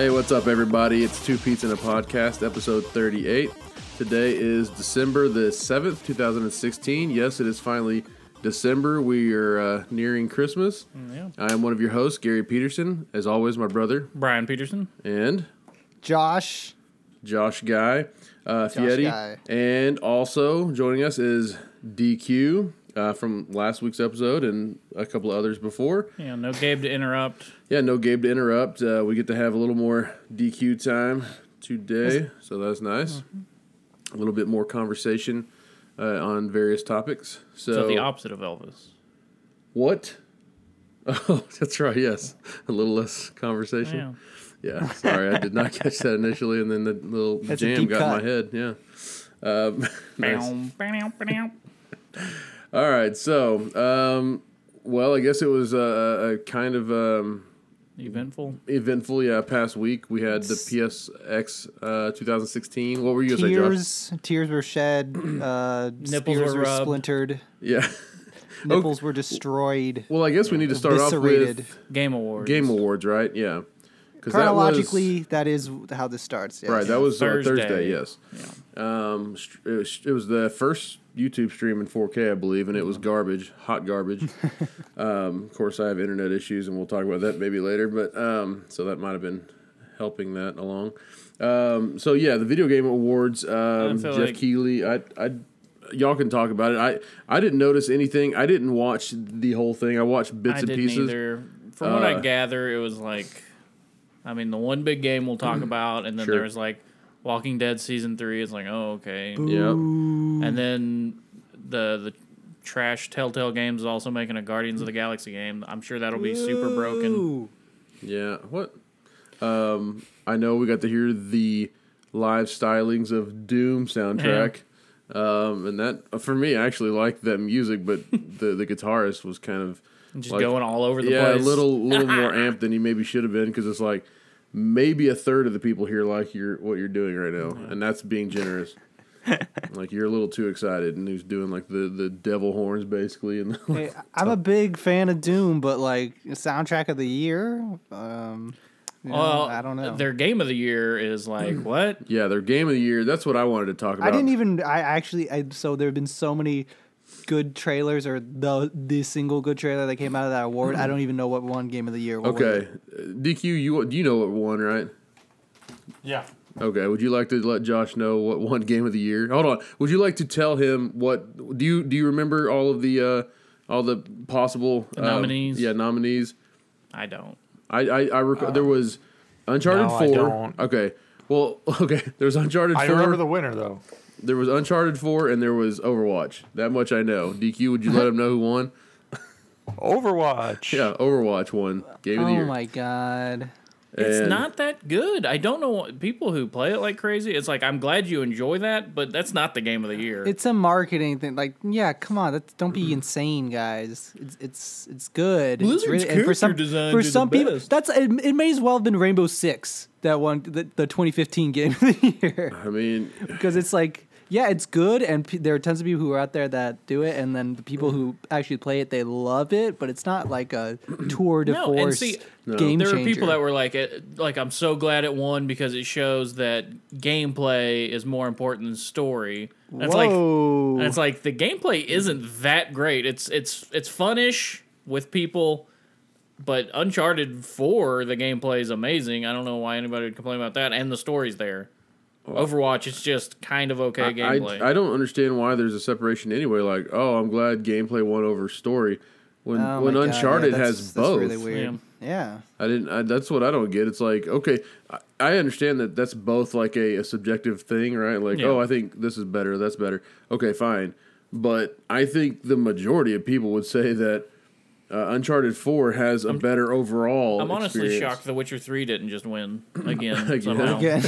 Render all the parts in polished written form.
Hey, what's up, everybody? It's Two Peas in a Podcast, episode 38. Today is December the 7th, 2016. Yes, it is finally December. We are nearing Christmas. Yeah. I am one of your hosts, Gary Peterson. As always, my brother, Brian Peterson. And? Josh Guy. Fietti. Guy. And also joining us is DQ. From last week's episode and a couple of others before. Yeah, no Gabe to interrupt. We get to have a little more DQ time today, so that's nice. Mm-hmm. A little bit more conversation on various topics. So the opposite of Elvis. What? Oh, that's right, yes. A little less conversation. Yeah, sorry, I did not catch that initially, and then the little jam got in my head. Yeah. Nice. All right, so, well, I guess it was a kind of... Eventful, yeah. Past week, we had the PSX 2016. What were you going to say, Josh? Tears were shed. Nipples were splintered. Yeah. Nipples were destroyed. Well, I guess we need to start off with... Game Awards. Game Awards, right? Yeah. Chronologically, that is how this starts. Yes. Right, that was Thursday, yes. Yeah. It was the first YouTube stream in 4K, I believe, and it was garbage, hot garbage. Of course, I have internet issues, and we'll talk about that maybe later, but so that might have been helping that along. So, yeah, the Video Game Awards, Jeff Keighley, y'all can talk about it. I didn't notice anything. I didn't watch the whole thing. I watched bits and pieces. I didn't either. From what I gather, it was like... I mean, the one big game we'll talk about, and then sure. There's like Walking Dead Season 3. It's like, oh, okay. Yeah. And then the trash Telltale Games is also making a Guardians of the Galaxy game. I'm sure that'll be super broken. Yeah. What? I know we got to hear the live stylings of Doom soundtrack. Yeah. And that, for me, I actually liked that music, but the guitarist was kind of... Just like, going all over the place. Yeah, a little more amped than he maybe should have been, because it's like maybe a third of the people here like what you're doing right now, and that's being generous. Like, you're a little too excited, and he's doing like the devil horns basically. And hey, I'm a big fan of Doom, but like soundtrack of the year, I don't know. Their game of the year is like what? Yeah, their game of the year. That's what I wanted to talk about. So there have been so many good trailers, or the single good trailer that came out of that award. I don't even know what won Game of the Year. Okay, DQ, you know what won, right? Yeah. Okay. Would you like to let Josh know what won Game of the Year? Hold on. Would you like to tell him what? Do you remember all of the possible nominees? Yeah, nominees. I don't. I there was Uncharted 4. I don't. Okay. Well, okay. There was Uncharted 4. I remember the winner though. There was Uncharted 4 and there was Overwatch. That much I know. DQ, would you let him know who won? Overwatch. Yeah, Overwatch won Game of the Year. Oh my god. And it's not that good. I don't know what, people who play it like crazy. It's like, I'm glad you enjoy that, but that's not the Game of the Year. It's a marketing thing. Like, yeah, come on, don't be insane, guys. It's good. Blizzard's for some people, that's it. May as well have been Rainbow Six that won the 2015 Game of the Year. I mean, because it's like. Yeah, it's good, and there are tons of people who are out there that do it, and then the people who actually play it, they love it, but it's not like a tour de force game changer. There are people that were like, I'm so glad it won because it shows that gameplay is more important than story. That's and it's like the gameplay isn't that great. It's fun-ish with people, but Uncharted 4, the gameplay is amazing. I don't know why anybody would complain about that, and the story's there. Overwatch, it's just kind of okay gameplay. I don't understand why there's a separation anyway. Like, oh, I'm glad gameplay won over story. When Uncharted has both, that's really weird. Yeah. That's what I don't get. It's like, okay, I understand that that's both like a subjective thing, right? Like, oh, I think this is better, that's better. Okay, fine. But I think the majority of people would say that Uncharted 4 has a better overall. I'm honestly shocked the Witcher 3 didn't just win again. Somehow. Again.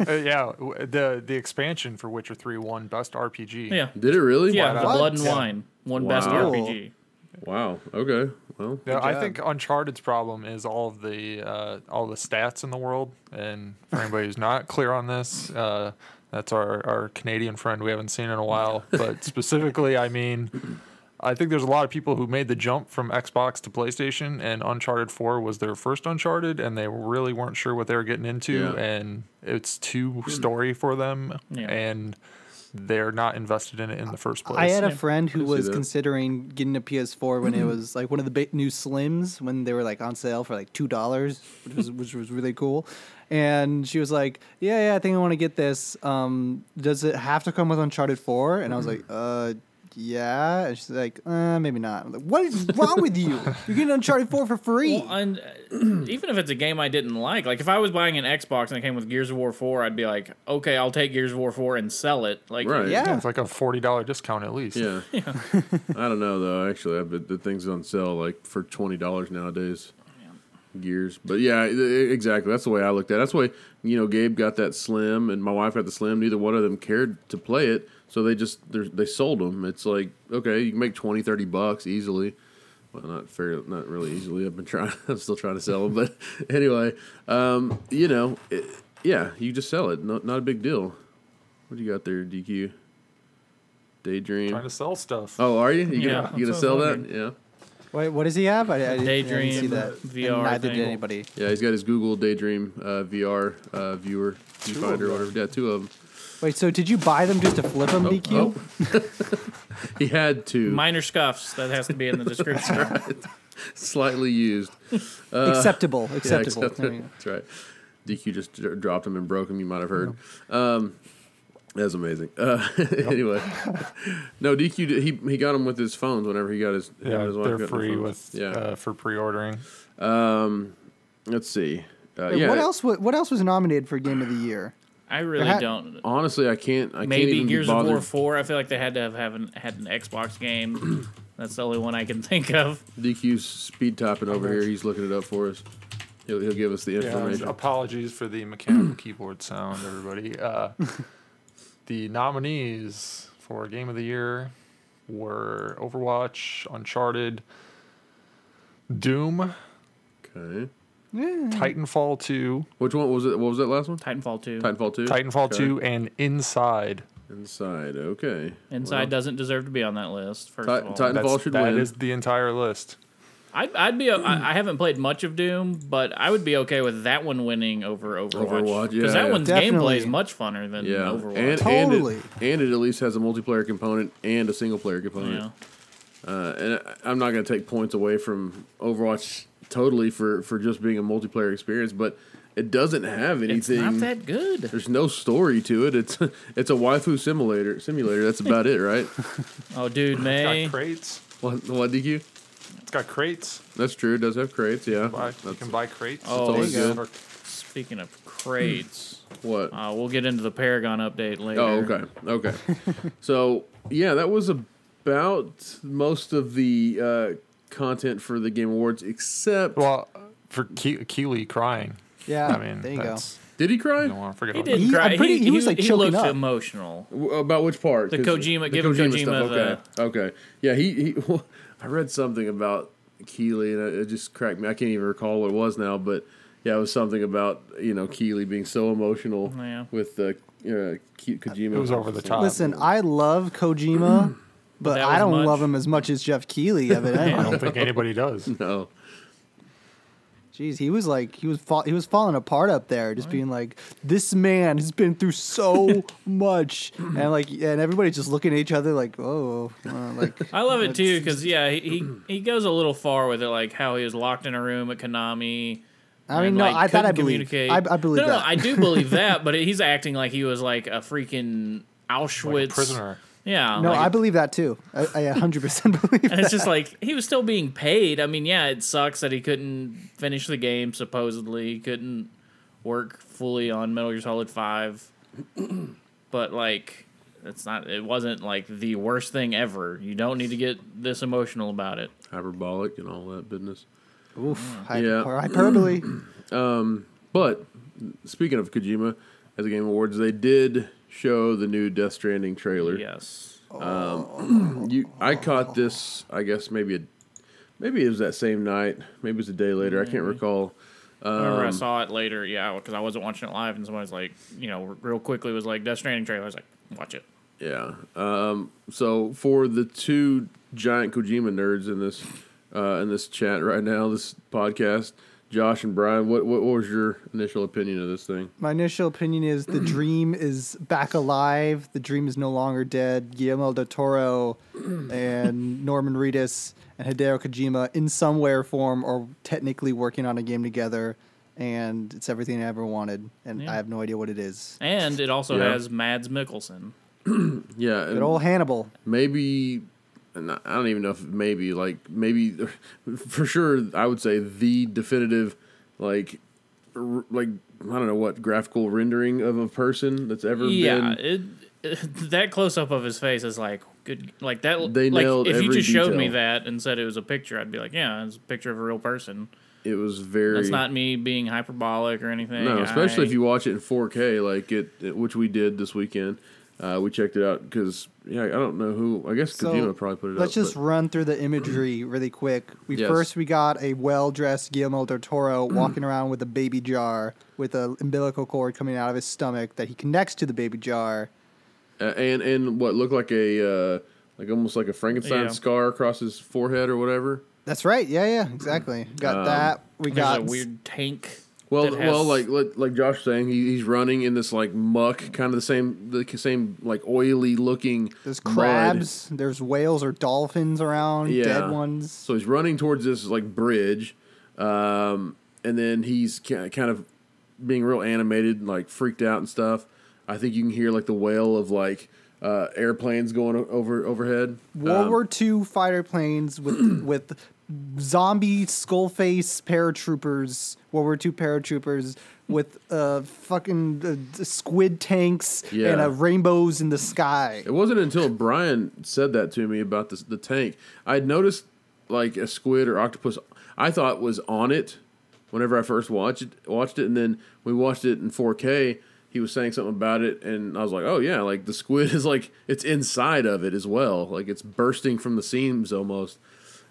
The expansion for Witcher 3 won Best RPG. Yeah. Did it really? Yeah, the Blood and Wine won Best RPG. Wow. Okay. Well, yeah, I think Uncharted's problem is all the stats in the world. And for anybody who's not clear on this, that's our Canadian friend we haven't seen in a while. But specifically, I mean... I think there's a lot of people who made the jump from Xbox to PlayStation, and Uncharted 4 was their first Uncharted, and they really weren't sure what they were getting into, and it's too story for them, and they're not invested in it in the first place. I had a friend who was considering getting a PS4 when it was like one of the new Slims, when they were like on sale for like $2, which was really cool. And she was like, yeah, I think I want to get this. Does it have to come with Uncharted 4? And I was like, yeah. And she's like, maybe not. I'm like, what is wrong with you? You're getting Uncharted 4 for free. Well, even if it's a game I didn't like if I was buying an Xbox and it came with Gears of War 4, I'd be like, okay, I'll take Gears of War 4 and sell it. Like, right. Yeah, it's like a $40 discount at least. Yeah. I don't know, though, actually. The thing's on sale like for $20 nowadays. Gears. But yeah, exactly. That's the way I looked at it. That's the way, Gabe got that Slim and my wife got the Slim. Neither one of them cared to play it, so they just they sold them. It's like, okay, you can make $20-$30 easily. Well, not really easily. I'm still trying to sell them, but anyway, you just sell it. No, not a big deal. What do you got there, DQ? Daydream. Trying to sell stuff. Oh, are you? You gonna sell that? Yeah. Wait, what does he have? I Daydream didn't see that. VR. And neither did anybody. Yeah, he's got his Google Daydream VR viewfinder or whatever. Yeah, two of them. Wait, so did you buy them just to flip them, DQ? Oh. He had two. Minor scuffs. That has to be in the description. Right. Slightly used. Acceptable. Yeah, acceptable. That's right. DQ just dropped them and broke them. You might have heard. Yeah. That's amazing. Anyway, no, DQ, he got them with his phones whenever he got his. Yeah, his they're free with for pre-ordering. Let's see. What else was nominated for Game of the Year? I really don't. Honestly, I can't. Maybe even Gears of War 4. I feel like they had to have had an Xbox game. That's the only one I can think of. DQ's speed typing over here. He's looking it up for us. He'll give us the information. Apologies for the mechanical keyboard sound, everybody. The nominees for Game of the Year were Overwatch, Uncharted, Doom, Titanfall 2. Which one was it? What was that last one? Titanfall 2. Titanfall 2 and Inside. Okay. Inside doesn't deserve to be on that list, first of all. Titanfall should win. That is the entire list. I'd be. I haven't played much of Doom, but I would be okay with that one winning over Overwatch because that one's gameplay is much funner than Overwatch. And it at least has a multiplayer component and a single player component. Yeah. And I'm not going to take points away from Overwatch totally for just being a multiplayer experience, but it doesn't have anything. It's not that good. There's no story to it. It's a waifu simulator. That's about it, right? Oh, dude, man. It's got crates. What did you? It's got crates. That's true. It does have crates, yeah. You can buy crates. Oh, it's always good. Speaking of crates. What? We'll get into the Paragon update later. Oh, okay. So, yeah, that was about most of the content for the Game Awards, except... Well, for Keighley crying. Yeah, I mean, there you go. Did he cry? No, I forget. He didn't cry. He was like choking up. He looked emotional. About which part? Giving Kojima stuff. Okay. Yeah, I read something about Keighley, and it just cracked me. I can't even recall what it was now, but yeah, it was something about Keighley being so emotional with Kojima. It was over the top. Listen, I love Kojima, but I don't love him as much as Jeff Keighley, evidently. I don't think anybody does. No. Jeez, he was like he was falling apart up there, just being like, this man has been through so much, and everybody just looking at each other like, oh, I love it too because he goes a little far with it, like how he was locked in a room at Konami. I mean, I do believe that, but he's acting like he was like a freaking Auschwitz like a prisoner. Yeah. No, I believe that, too. I 100% believe that. And it's just like, he was still being paid. I mean, yeah, it sucks that he couldn't finish the game, supposedly. He couldn't work fully on Metal Gear Solid 5. But, like, it wasn't, like, the worst thing ever. You don't need to get this emotional about it. Hyperbolic and all that business. Oof. Yeah. Hyperbole. But, speaking of Kojima, at the Game Awards, they did... show the new Death Stranding trailer. Yes. I caught this, I guess, maybe it was that same night. Maybe it was a day later. I can't recall. I saw it later, because I wasn't watching it live, and somebody's like, real quickly was like, Death Stranding trailer. I was like, watch it. Yeah. So for the two giant Kojima nerds in this chat right now, this podcast. Josh and Brian, what was your initial opinion of this thing? My initial opinion is the dream is back alive. The dream is no longer dead. Guillermo del Toro and Norman Reedus and Hideo Kojima in some way or form are technically working on a game together, and it's everything I ever wanted, and I have no idea what it is. And it also has Mads Mikkelsen. Yeah. Good old Hannibal. Maybe... And I don't even know if maybe for sure I would say the definitive like I don't know what graphical rendering of a person that's ever been. Yeah, that close up of his face is like good, like that. They like, nailed if every you just detail. Showed me that and said it was a picture, I'd be like, yeah, it's a picture of a real person. It was very. That's not me being hyperbolic or anything. No, especially if you watch it in 4K, like it, which we did this weekend. We checked it out because, I don't know who. I guess Kojima probably put it up. Let's just run through the imagery really quick. First, we got a well-dressed Guillermo del Toro walking around with a baby jar with an umbilical cord coming out of his stomach that he connects to the baby jar. And what looked like a, like almost like a Frankenstein scar across his forehead or whatever. That's right. Yeah, exactly. Got that. We got a weird tank. Well, like Josh was saying, he's running in this like muck, kind of the same like oily looking. There's crabs, mud. There's whales or dolphins around, dead ones. So he's running towards this like bridge, and then he's kind of being real animated and like freaked out and stuff. I think you can hear like the wail of like airplanes going overhead. World War II fighter planes with zombie skull face paratroopers, World War II paratroopers with fucking squid tanks and rainbows in the sky. It wasn't until Brian said that to me about the tank. I'd noticed like a squid or octopus I thought was on it whenever I first watched it, and then we watched it in 4K. He was saying something about it, and I was like, oh yeah, like the squid is like, it's inside of it as well. Like it's bursting from the seams almost.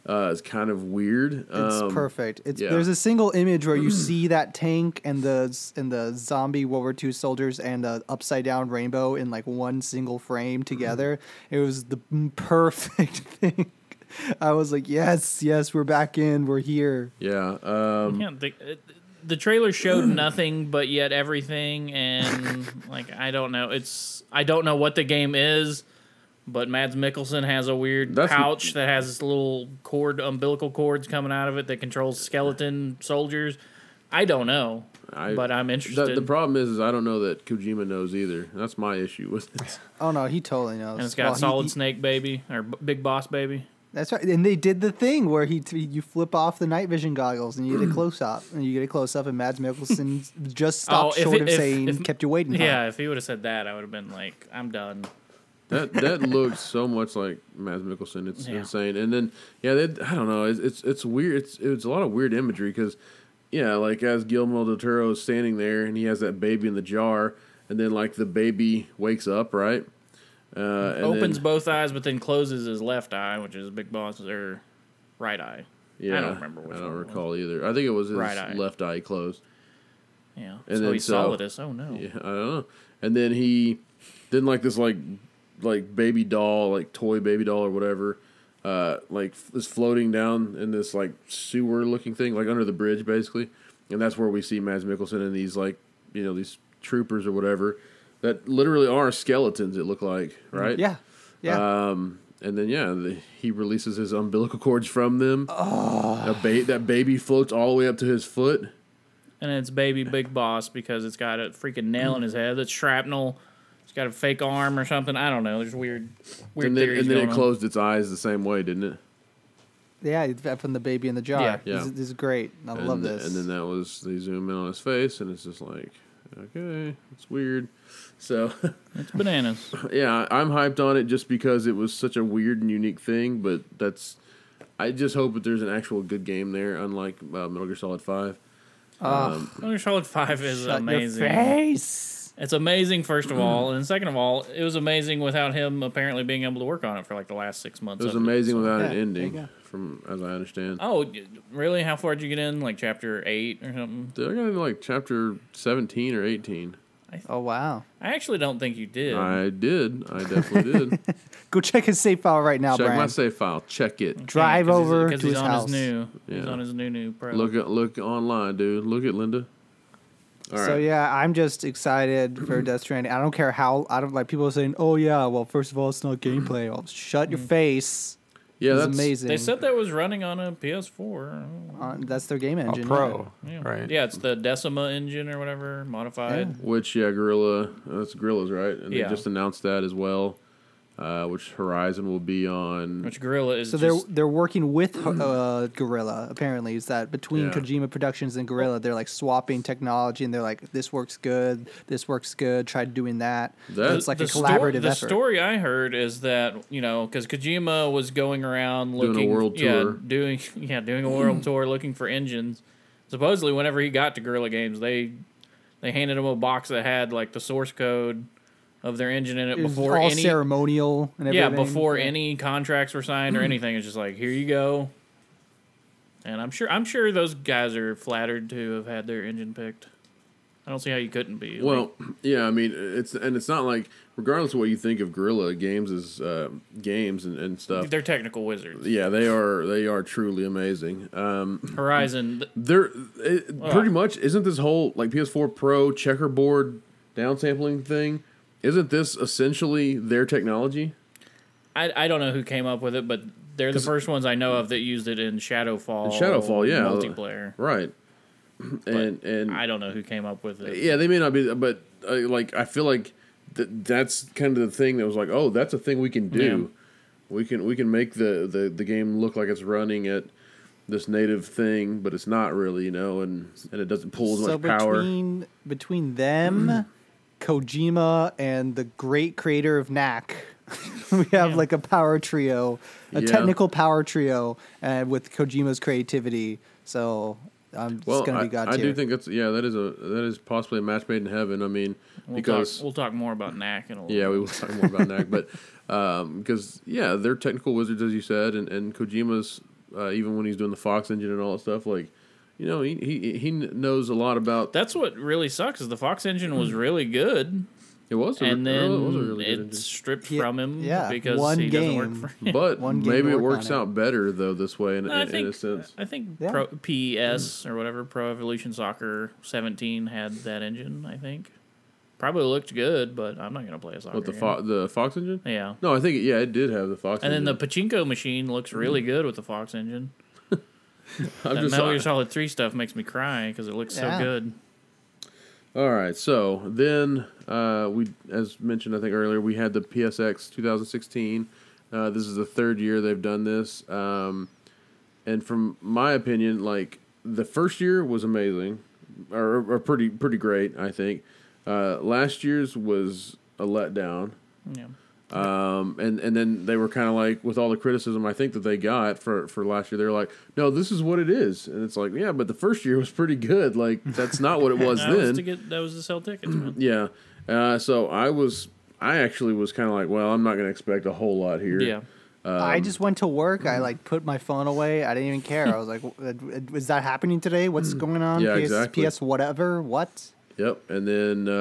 It's kind of weird. It's perfect. There's a single image where you see that tank and the zombie World War II soldiers and the upside down rainbow in like one single frame together. It was the perfect thing. I was like, yes, we're back in. We're here. Yeah. The trailer showed nothing but yet everything, and like I don't know. I don't know what the game is. But Mads Mikkelsen has a weird pouch that has little umbilical cords coming out of it that controls skeleton soldiers. I don't know, but I'm interested. The problem is I don't know that Kojima knows either. That's my issue with it. Oh, no, he totally knows. And it's got Solid Snake Baby, or Big Boss Baby. That's right. And they did the thing where you flip off the night vision goggles and you get a close-up. And you get a close-up, and Mads Mikkelsen just stopped short of saying, kept you waiting. Yeah, if he would have said that, I would have been like, I'm done. That looks so much like Mads Mikkelsen. It's insane. And then, I don't know. It's weird. It's a lot of weird imagery because, like as Guillermo del Toro is standing there and he has that baby in the jar, and then like the baby wakes up, right? Opens both eyes, but then closes his left eye, which is Big Boss or right eye. Yeah, I don't remember which one. I don't recall either. I think it was his left eye closed. Yeah. And so he's solidus. Oh no. Yeah, I don't know. And then he, like this like baby doll, like toy baby doll or whatever, like is floating down in this like sewer looking thing, like under the bridge basically. And that's where we see Mads Mikkelsen and these like, these troopers or whatever that literally are skeletons. It looked like, right? Yeah. Yeah. And then, he releases his umbilical cords from them. Oh. That baby floats all the way up to his foot. And it's baby Big Boss because it's got a freaking nail in his head. That's shrapnel. Got a fake arm or something. I don't know. There's weird theories. And then it closed its eyes the same way, didn't it? Yeah, from the baby in the jar. Yeah. This is great. I love this. And then they zoom in on his face, and it's just like, okay, it's weird. So it's bananas. Yeah, I'm hyped on it just because it was such a weird and unique thing. But I just hope that there's an actual good game there, unlike Metal Gear Solid 5. Metal Gear Solid 5 is amazing. Shut your face. It's amazing, first of all, and second of all, it was amazing without him apparently being able to work on it for like the last 6 months. It was amazing without an ending, from as I understand. Oh, really? How far did you get in? Like chapter 8 or something? Dude, I got into like chapter 17 or 18. Oh, wow. I actually don't think you did. I did. I definitely did. Go check his save file right now, Brian. Check my save file. Check it. Okay, drive over to his house. He's on his new pro. Look online, dude. Look at Linda. All right. So, yeah, I'm just excited for Death Stranding. I don't care how. I don't like people saying, oh, yeah, well, first of all, it's not gameplay. Well, shut your face. Yeah, that's amazing. They said that was running on a PS4. That's their game engine. A Pro, yeah. Right? Yeah, it's the Decima engine or whatever, modified. Yeah. Which, yeah, Guerrilla's, right? And they just announced that as well, which Horizon will be on. Which Guerrilla is they're working with Guerrilla, apparently. Is that between Kojima Productions and Guerrilla, they're like swapping technology and they're like, this works good, try doing that. It's like a collaborative effort. The story I heard is that, you know, because Kojima was going around doing a world tour. Doing a world tour looking for engines. Supposedly, whenever he got to Guerrilla Games, they handed him a box that had like the source code of their engine in it before all any ceremonial and everything. Yeah, before any contracts were signed or anything. It's just like, here you go. And I'm sure those guys are flattered to have had their engine picked. I don't see how you couldn't be. Well, yeah, I mean, it's not like, regardless of what you think of Guerrilla Games as games and stuff, they're technical wizards. Yeah, they are truly amazing. Horizon, pretty much isn't this whole like PS4 Pro checkerboard downsampling thing. Isn't this essentially their technology? I don't know who came up with it, but they're the first ones I know of that used it in Shadowfall. Multiplayer, right? And I don't know who came up with it. Yeah, they may not be, but like I feel like that's kind of the thing that was like, oh, that's a thing we can do. Yeah. We can make the game look like it's running at this native thing, but it's not really, you know, and it doesn't pull as much power between them. Mm-hmm. Kojima and the great creator of Knack. We have like a power trio, technical power trio, and with Kojima's creativity. So I'm just going to be God tier. I do think that is possibly a match made in heaven. I mean, we'll talk more about Knack in a little. Yeah, we will talk more about Knack, but because they're technical wizards, as you said, and Kojima's even when he's doing the Fox engine and all that stuff, like. You know, he knows a lot about... That's what really sucks, is the Fox engine was really good. It was. Stripped from him because he doesn't work for him. But maybe it works out better, though, this way in a sense. I think PES or whatever, Pro Evolution Soccer 17 had that engine, I think. Probably looked good, but I'm not going to play a soccer game. What, the Fox engine? Yeah. No, I think, it did have the Fox engine. And then the pachinko machine looks really good with the Fox engine. That Metal Gear Solid 3 stuff makes me cry because it looks so good. All right, so then we, as mentioned I think earlier, we had the PSX 2016. This is the third year they've done this, and from my opinion, like the first year was amazing, or pretty great. I think last year's was a letdown. Yeah. And then they were kind of like, with all the criticism I think that they got for last year, they were like, no, this is what it is. And it's like, yeah, but the first year was pretty good. Like, that's not what it was then. That was to sell tickets, man. Yeah. So I actually was kind of like, well, I'm not going to expect a whole lot here. Yeah. I just went to work. I like put my phone away. I didn't even care. I was like, is that happening today? What's going on? Yeah, exactly. PS whatever. What? Yep, and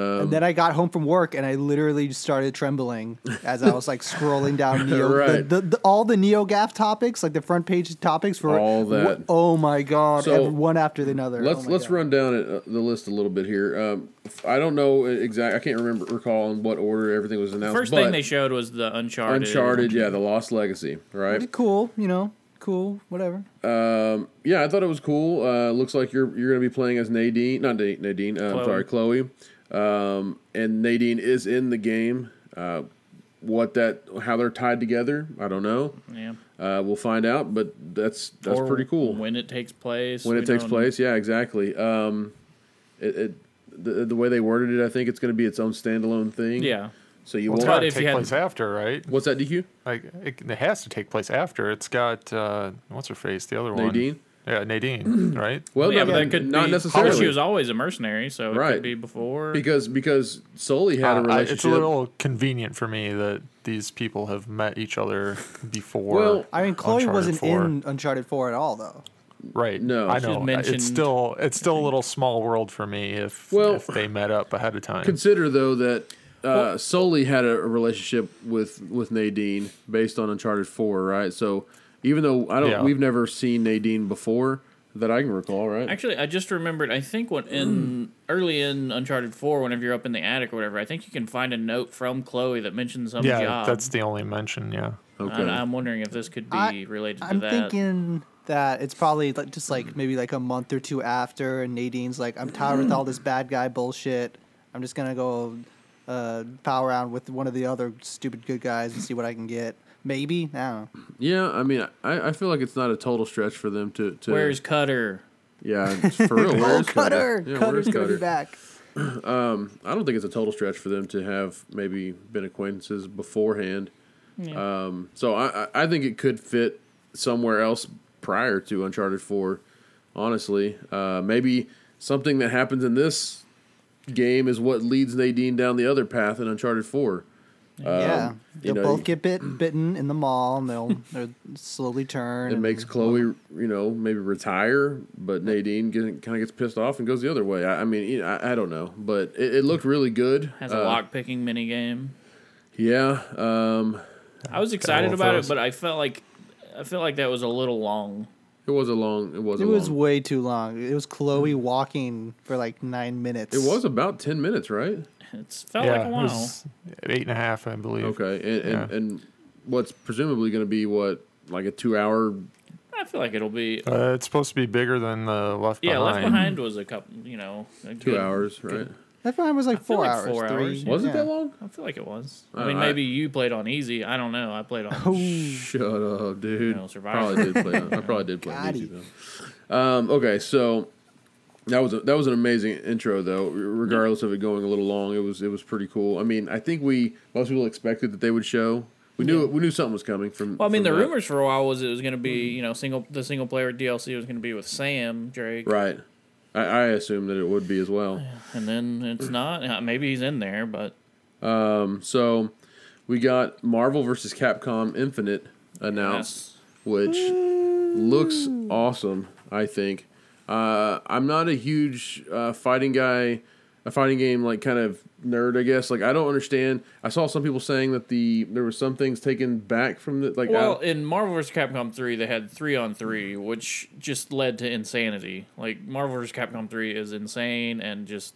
then I got home from work and I literally just started trembling as I was like scrolling down Neo, right. All the NeoGAF topics, like the front page topics were all that. Oh my god! So one after the other. Let's run down the list a little bit here. I don't know exactly. I can't recall in what order everything was announced. The first thing they showed was the Uncharted. The Lost Legacy, right? Pretty cool, you know. Cool, whatever. I thought it was cool. Looks like you're going to be playing as Chloe. And Nadine is in the game. How they're tied together, I don't know. Yeah. We'll find out, but that's pretty cool. When it takes place. Yeah, exactly. The way they worded it, I think it's going to be its own standalone thing. Yeah. So you won't have to take place after, right? What's that, DQ? Like it has to take place after. It's got what's her face? The other one, Nadine. Yeah, Nadine, right? Well, yeah, but that could not necessarily. She was always a mercenary, so it could be before. Because Sully had a relationship. It's a little convenient for me that these people have met each other before. Well, I mean, Chloe wasn't in Uncharted 4 at all, though. Right. No, I know. It's still a little small world for me if they met up ahead of time. Consider though that Sully had a relationship with Nadine based on Uncharted 4, right? So even though we've never seen Nadine before that I can recall, right? Actually, I just remembered. I think early in Uncharted 4, whenever you're up in the attic or whatever, I think you can find a note from Chloe that mentions some job. Yeah, that's the only mention. Yeah. Okay. I'm wondering if this could be related to that. I'm thinking that it's probably maybe a month or two after, and Nadine's like, I'm tired with all this bad guy bullshit. I'm just gonna go power around with one of the other stupid good guys and see what I can get. Maybe? I don't know. Yeah, I mean, I feel like it's not a total stretch for them to... Where's Cutter? Yeah, for real, where's Cutter? Yeah, Cutter's going to be back. I don't think it's a total stretch for them to have maybe been acquaintances beforehand. Yeah. So I think it could fit somewhere else prior to Uncharted 4, honestly. Maybe something that happens in this game is what leads Nadine down the other path in Uncharted 4. They'll both get bitten in the mall, and they'll slowly turn. It makes Chloe, maybe retire, but Nadine kind of gets pissed off and goes the other way. I don't know, but it looked really good. Has a lockpicking minigame. Yeah, I was excited about it, but I felt like that was a little long. It was way too long. It was Chloe walking for 9 minutes. It was about 10 minutes, right? It felt like a while. It was 8.5, I believe. Okay, and what's presumably going to be a 2 hour? I feel like it'll be. It's supposed to be bigger than the Left Behind. Yeah, Left Behind was a couple. A 2 hours, right? Left Behind was 4 hours. 4 hours. Was it that long? I feel like it was. Maybe you played on easy. I don't know. I played on. Shut up, dude. Survivor. I probably did play on easy though. Okay, so. That was an amazing intro, though. Regardless of it going a little long, it was pretty cool. I mean, I think most people expected that they would show. We knew something was coming from. Well, I mean, rumors for a while was it was going to be single player DLC was going to be with Sam Drake. Right. I assumed that it would be as well. And then it's not. Maybe he's in there, but. So, we got Marvel vs. Capcom Infinite announced, which looks awesome. I think. I'm not a huge fighting game kind of nerd, I guess. I don't understand. I saw some people saying that there were some things taken back from the in Marvel vs. Capcom 3 they had 3-on-3, which just led to insanity. Marvel vs. Capcom 3 is insane, and just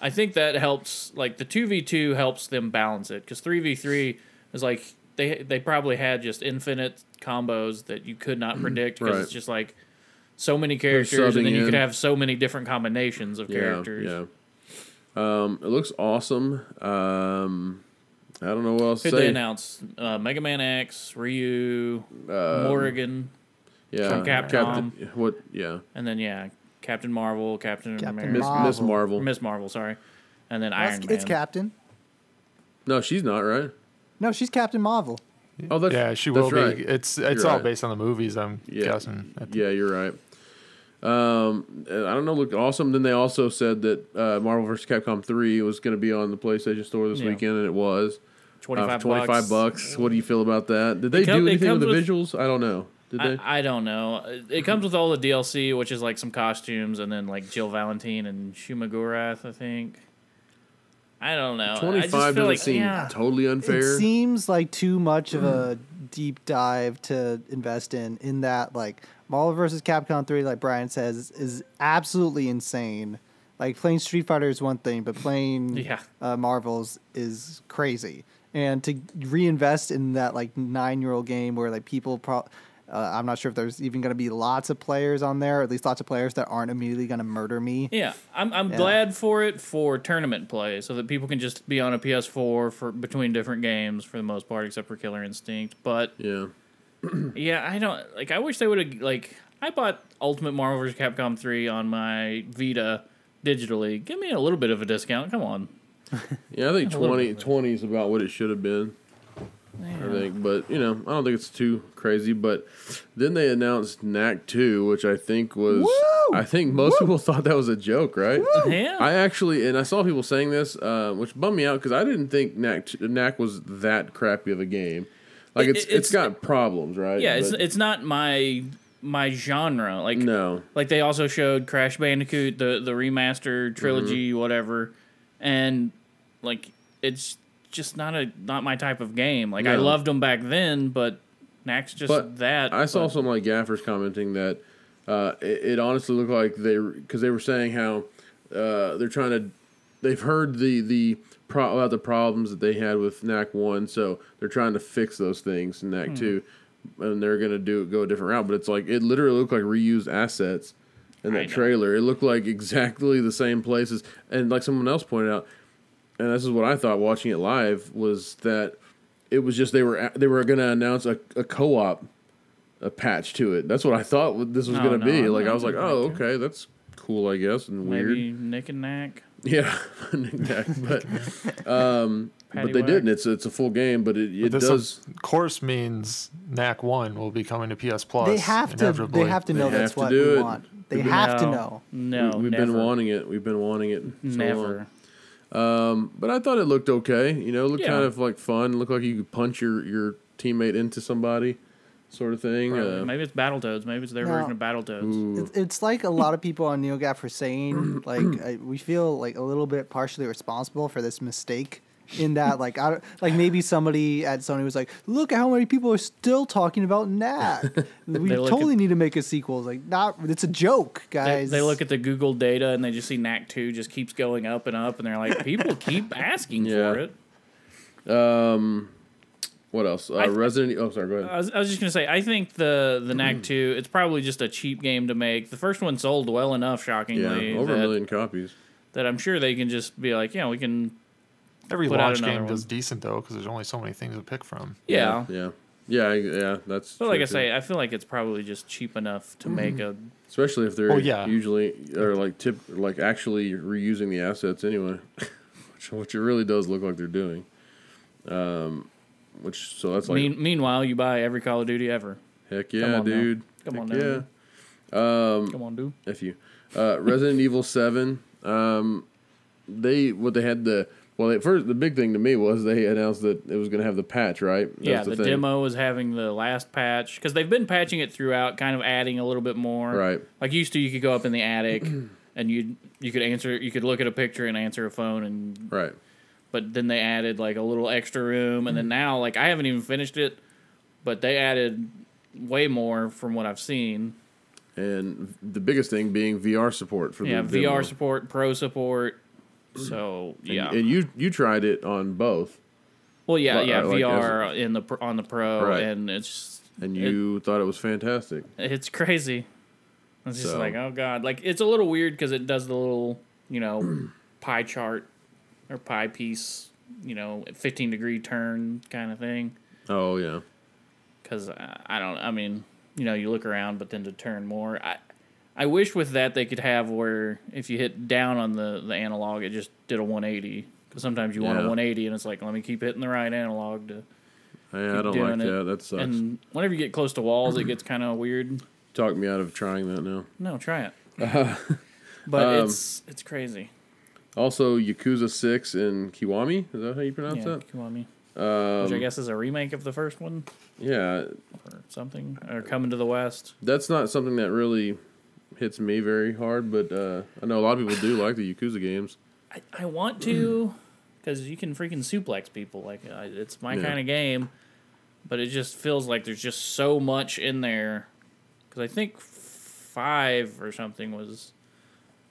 I think that helps. The 2v2 helps them balance it, because 3v3 is they probably had just infinite combos that you could not predict, because it's just so many characters, and then you could have so many different combinations of characters. Yeah. It looks awesome. I don't know what else to say. Could they announce Mega Man X, Ryu, Morrigan, from Capcom. Captain, what? Yeah. And then, Captain Marvel, Captain America. Miss Marvel, sorry. And then Iron Man. It's Captain. No, she's not, right? No, she's Captain Marvel. Oh, that's be. It's all based on the movies, I'm guessing. Yeah, you're right. I don't know, looked awesome. Then they also said that Marvel vs. Capcom 3 was going to be on the PlayStation Store this weekend, and it was. $25. What do you feel about that? Did they do anything with the visuals? I don't know. Did they? I don't know. It comes with all the DLC, which is some costumes, and then Jill Valentine and Shuma Gorath, I think. I don't know. 25 doesn't seem totally unfair. It seems like too much of a deep dive to invest in that, Marvel vs. Capcom 3, like Brian says, is absolutely insane. Playing Street Fighter is one thing, but playing Marvel's is crazy. And to reinvest in that, 9-year-old game where, people I'm not sure if there's even going to be lots of players on there, or at least lots of players that aren't immediately going to murder me. Yeah, I'm glad for it for tournament play, so that people can just be on a PS4 for between different games for the most part, except for Killer Instinct. But I don't I wish they would have I bought Ultimate Marvel vs. Capcom 3 on my Vita digitally. Give me a little bit of a discount. Come on. Yeah, I think 20 is about what it should have been. I think, but I don't think it's too crazy. But then they announced Knack 2, which I think was most people thought that was a joke, right? Yeah. I actually, and I saw people saying this, which bummed me out, because I didn't think Knack was that crappy of a game. It's got problems, right? Yeah, but it's not my my genre. Like, no. Like, they also showed Crash Bandicoot, the remaster trilogy, whatever. And, like, it's just not my type of game. Like, no. I loved them back then, but Knack's just that. I saw some, like, gaffers commenting that it honestly looked like because they were saying how they're trying to, they've heard about the problems that they had with Knack 1, so they're trying to fix those things in Knack 2, and they're going to go a different route. But it's like, it literally looked like reused assets in that trailer. It looked like exactly the same places. And like someone else pointed out, and this is what I thought watching it live, was that it was just they were going to announce a co-op a patch to it. That's what I thought this was going to be. No, like, I was like, oh, okay, that's cool, I guess, and maybe weird. Maybe Nick and Knack. Yeah, but they didn't. It's a full game, but it does. Of course, means Knack 1 will be coming to PS Plus. They have to. They have to know that's what we want. They have to know. No, we've been wanting it. We've been wanting it. Never. But I thought it looked okay. You know, it looked kind of like fun. It looked like you could punch your teammate into somebody, sort of thing. Maybe it's Battletoads. Maybe it's their version of Battletoads. It's like a lot of people on NeoGAF are saying, like, we feel like a little bit partially responsible for this mistake, in that, like, I don't, like, maybe somebody at Sony was like, look at how many people are still talking about Knack. We totally need to make a sequel. It's like, it's a joke, guys. They look at the Google data and they just see Knack 2 just keeps going up and up, and they're like, people keep asking for it. What else? Resident... Oh, sorry, go ahead. I was just going to say, I think the Knack 2, it's probably just a cheap game to make. The first one sold well enough, shockingly. Yeah, over 1 million copies. That I'm sure they can just be like, yeah, we can... Every launch game does decent, though, because there's only so many things to pick from. Yeah. Yeah, that's true. But like I say, I feel like it's probably just cheap enough to make a... Especially if they're usually... Or, like actually reusing the assets anyway. Which it really does look like they're doing. So that's like. Meanwhile, you buy every Call of Duty ever. Heck yeah, dude! Come on, now. Come on, dude. F you. Resident Evil 7. The big thing to me was they announced that it was going to have the patch, right? The demo is having the last patch, because they've been patching it throughout, kind of adding a little bit more. Right. Like used to, you could go up in the attic and you could answer, you could look at a picture and answer a phone and right. But then they added, like, a little extra room. And then now, like, I haven't even finished it, but they added way more from what I've seen. And the biggest thing being VR support. VR support, pro support. So, yeah. And you tried it on both. Well, like VR on the pro. Right. And it's... And you thought it was fantastic. It's crazy. It's just like, oh, God. Like, it's a little weird because it does the little, you know, pie chart. Or pie piece, you know, 15-degree turn kind of thing. Oh, yeah. Because you look around, but then to turn more. I wish with that they could have where if you hit down on the analog, it just did a 180. Because sometimes you want a 180, and it's like, let me keep hitting the right analog to I don't like that. That sucks. And whenever you get close to walls, it gets kind of weird. Talk me out of trying that now. No, try it. But it's crazy. Also, Yakuza 6 and Kiwami. Is that how you pronounce that? Yeah, Kiwami. Which I guess is a remake of the first one. Yeah. Or something. Or Coming to the West. That's not something that really hits me very hard, but I know a lot of people do like the Yakuza games. I want to, because you can freaking suplex people. Like, it's my kind of game, but it just feels like there's just so much in there. Because I think 5 or something was...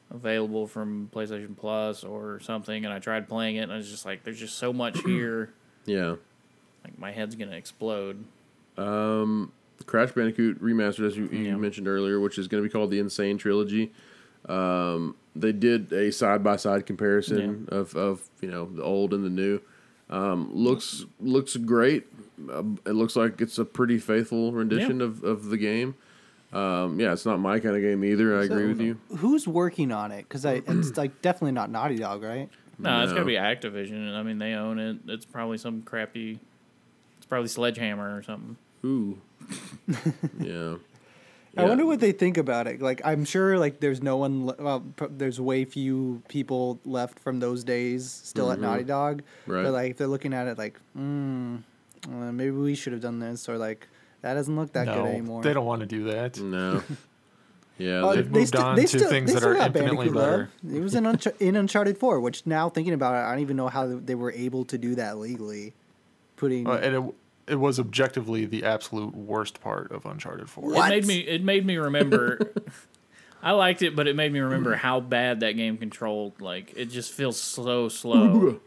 available from PlayStation Plus or something, and I tried playing it, and I was just like, there's just so much here. Yeah. Like, my head's going to explode. Crash Bandicoot Remastered, as you mentioned earlier, which is going to be called the Insane Trilogy. They did a side-by-side comparison of you know, the old and the new. Looks great. It looks like it's a pretty faithful rendition of the game. It's not my kind of game either. I agree with you. Who's working on it? Because it's like definitely not Naughty Dog, right? No, it's gotta be Activision. I mean, they own it. It's probably some crappy. It's probably Sledgehammer or something. Ooh. I wonder what they think about it. Like, I'm sure like there's no one. There's way few people left from those days still at Naughty Dog. Right. But like if they're looking at it like, maybe we should have done this, or like. That doesn't look that good anymore. They don't want to do that. No. Yeah, they've moved on to things that are infinitely better. It was in Uncharted 4, which now thinking about it, I don't even know how they were able to do that legally. And it was objectively the absolute worst part of Uncharted 4. What? It made me remember. I liked it, but it made me remember how bad that game controlled. Like, it just feels so slow.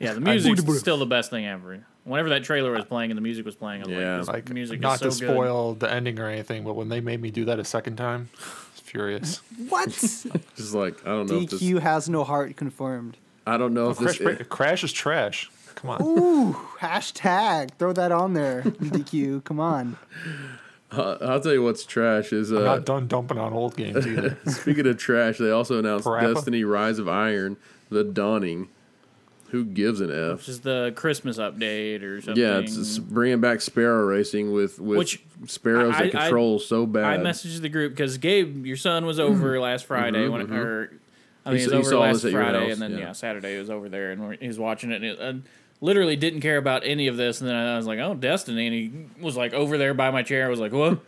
Yeah, the music's still the best thing ever. Whenever that trailer was playing and the music was playing, I was like, music not is so to spoil good. The ending or anything, but when they made me do that a second time, I was furious. What? Just like, I don't know. DQ has no heart confirmed. I don't know if this Crash is trash. Come on. Ooh, hashtag. Throw that on there, DQ. Come on. I'll tell you what's trash is. I'm not done dumping on old games either. Speaking of trash, they also announced Parappa? Destiny Rise of Iron, The Dawning. Who gives an F? Which is the Christmas update or something. Yeah, it's bringing back sparrow racing with sparrows that control so bad. I messaged the group because Gabe, your son, was over last Friday. Mm-hmm, he was over last Friday, and then Saturday he was over there, and he was watching it, and literally didn't care about any of this. And then I was like, oh, Destiny. And he was like over there by my chair. I was like, whoa.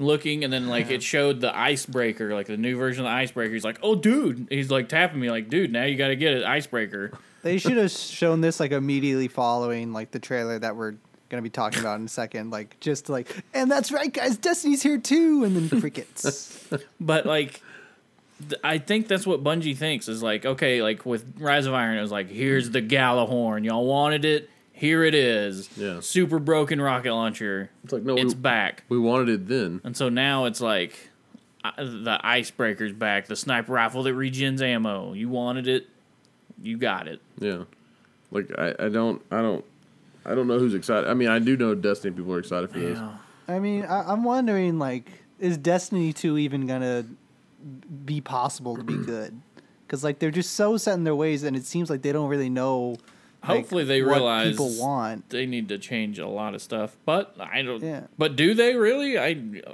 Looking, and then it showed the Icebreaker, like the new version of the Icebreaker. He's like, oh, dude. He's like tapping me like, dude, now you got to get it, Icebreaker. They should have shown this immediately following the trailer that we're going to be talking about in a second. And that's right, guys, Destiny's here too. And then crickets. But I think that's what Bungie thinks is with Rise of Iron, it was here's the Galahorn. Y'all wanted it. Here it is. Yeah. Super broken rocket launcher. It's back. We wanted it then. And so now it's the Icebreaker's back. The sniper rifle that regens ammo. You wanted it. You got it. Yeah. I don't know who's excited. I mean, I do know Destiny people are excited for this. I mean, I'm wondering, is Destiny 2 even going to be possible to be good? Because, they're just so set in their ways, and it seems like they don't really know hopefully they realize people want. They need to change a lot of stuff. But I don't. Yeah. But do they really?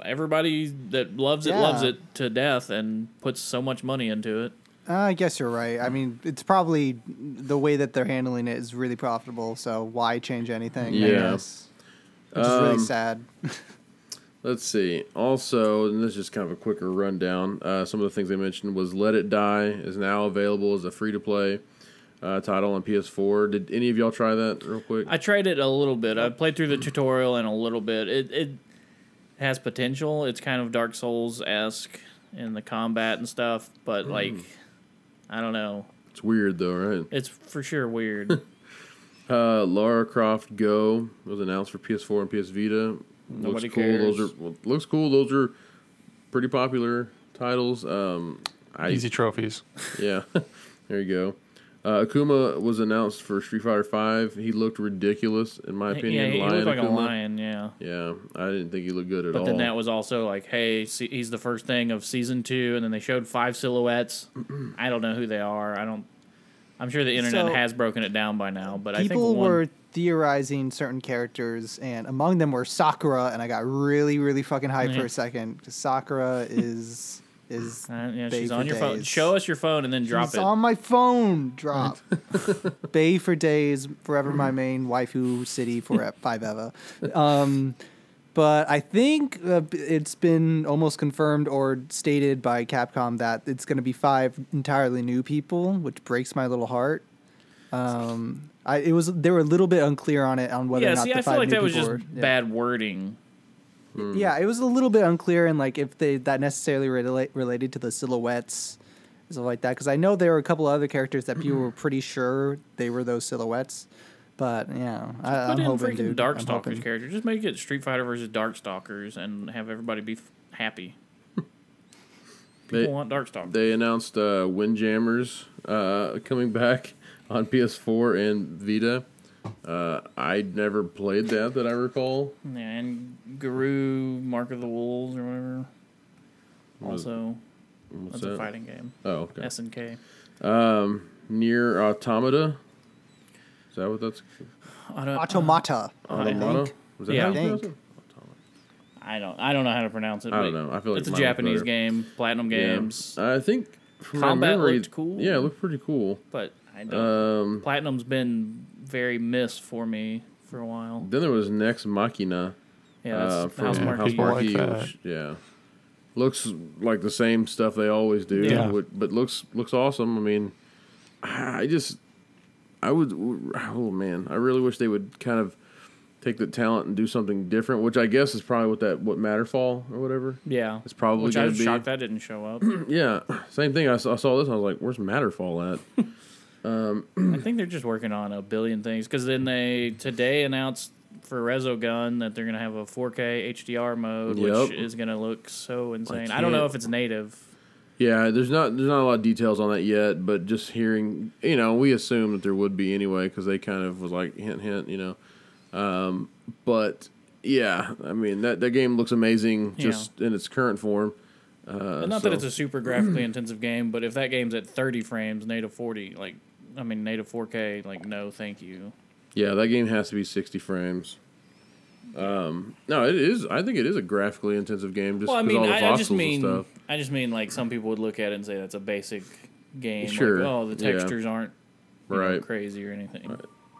Everybody that loves it loves it to death and puts so much money into it. I guess you're right. I mean, it's probably the way that they're handling it is really profitable, so why change anything? Yeah. I guess. Which is really sad. Let's see. Also, and this is just kind of a quicker rundown, some of the things they mentioned was Let It Die is now available as a free-to-play title on PS4. Did any of y'all try that real quick? I tried it a little bit. I played through the tutorial and a little bit. It has potential. It's kind of Dark Souls-esque in the combat and stuff, but I don't know. It's weird, though, right? It's for sure weird. Lara Croft Go was announced for PS4 and PS Vita. Nobody cares. Looks cool. Those are pretty popular titles. Easy trophies. Yeah. There you go. Akuma was announced for Street Fighter V. He looked ridiculous, in my opinion. Yeah, he looked like Akuma. A lion, yeah. Yeah, I didn't think he looked good at all. But then that was also he's the first thing of Season 2, and then they showed 5 silhouettes. I don't know who they are. I'm sure the internet has broken it down by now, but I think people were theorizing certain characters, and among them were Sakura, and I got really, really fucking hyped for a second, 'cause Sakura is... she's on your phone. Show us your phone and then drop it. It's on my phone. Drop. Bay for days, forever my main waifu city for five ever. But I think it's been almost confirmed or stated by Capcom that it's going to be 5 entirely new people, which breaks my little heart. They were a little bit unclear on it on whether or not the 5 new people were. I feel like that was just bad wording. Yeah, it was a little bit unclear and if they that necessarily related to the silhouettes and stuff like that. Because I know there were a couple other characters that people were pretty sure they were those silhouettes. But yeah, I'm hoping to Darkstalkers character. Just make it Street Fighter versus Darkstalkers and have everybody be happy. People want Darkstalkers. They announced Windjammers coming back on PS4 and Vita. I'd never played that I recall. Yeah, and Guru, Mark of the Wolves, or whatever. Also, it's a fighting game. Oh, okay. SNK. Nier Automata. Is that what that's? Automata. Automata. Was that how you pronounce it? I don't know how to pronounce it. I don't know. I feel like it's a Japanese game. Platinum Games. I think from combat looked cool. Yeah, it looked pretty cool. But I don't. Platinum's been very missed for me for a while. Then there was Nex Machina, Yeah, that's Housemarque. Like yeah. Looks like the same stuff they always do, but looks awesome. I mean, I really wish they would kind of take the talent and do something different, which I guess is probably what Matterfall or whatever. Yeah. It's probably going to be. Which I was shocked that didn't show up. Yeah. Same thing. I saw this and I was like, where's Matterfall at? I think they're just working on a billion things, because then they today announced for Resogun that they're going to have a 4K HDR mode, which is going to look so insane. I don't know if it's native. Yeah, there's not a lot of details on that yet, but just hearing, we assume that there would be anyway, because they kind of was like, hint, hint, But, yeah, I mean, that game looks amazing just in its current form. That it's a super graphically intensive game, but if that game's at 30 frames, native 40, native 4K, no, thank you. Yeah, that game has to be 60 frames. It is. I think it is a graphically intensive game. Just all the voxels and stuff. I just mean some people would look at it and say that's a basic game. Sure. The textures aren't crazy or anything. Right.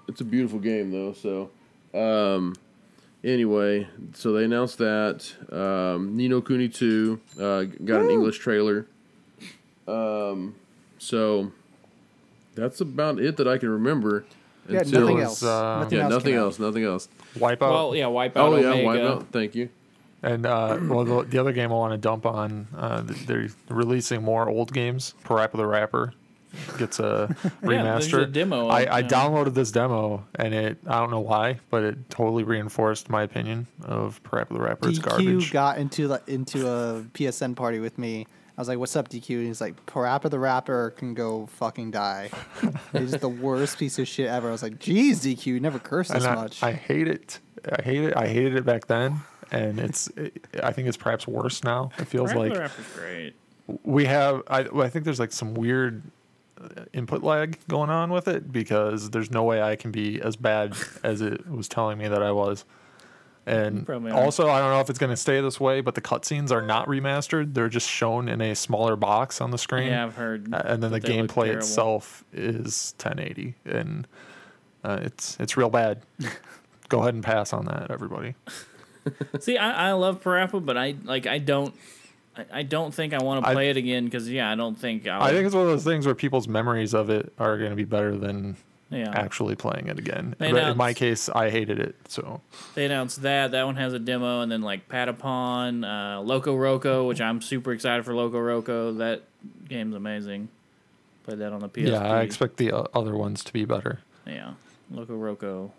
It's a beautiful game though. So, anyway, so they announced that Ni no Kuni 2 got an English trailer. So that's about it that I can remember. Yeah, nothing else. Nothing else. Wipeout. Well, yeah, Wipeout. Oh, yeah, Wipeout. Thank you. And, the other game I want to dump on, they're releasing more old games. Parappa the Rapper gets a remaster. There's a demo. I downloaded this demo, and I don't know why, but it totally reinforced my opinion of Parappa the Rapper. DQ it's garbage. DQ got into a PSN party with me. I was like, what's up, DQ? And he's like, Parappa the Rapper can go fucking die. It's the worst piece of shit ever. I was like, geez, DQ, you never cursed this much. I hate it. I hated it back then. And I think it's perhaps worse now. It feels Parappa the Rapper's great. We have, I think there's some weird input lag going on with it, because there's no way I can be as bad as it was telling me that I was. And also, I don't know if it's going to stay this way, but the cutscenes are not remastered. They're just shown in a smaller box on the screen. Yeah, I've heard. And then the gameplay itself is 1080, and it's real bad. Go ahead and pass on that, everybody. See, I love Parappa, but I don't think I want to play it again, because I don't think I would. I think it's one of those things where people's memories of it are going to be better than. Yeah. Actually playing it again. But in my case, I hated it. So they announced that one has a demo, and then Patapon, Loco Roco, which I'm super excited for. Loco Roco, that game's amazing. Played that on the PS3. Yeah, I expect the other ones to be better. Yeah, Loco Roco.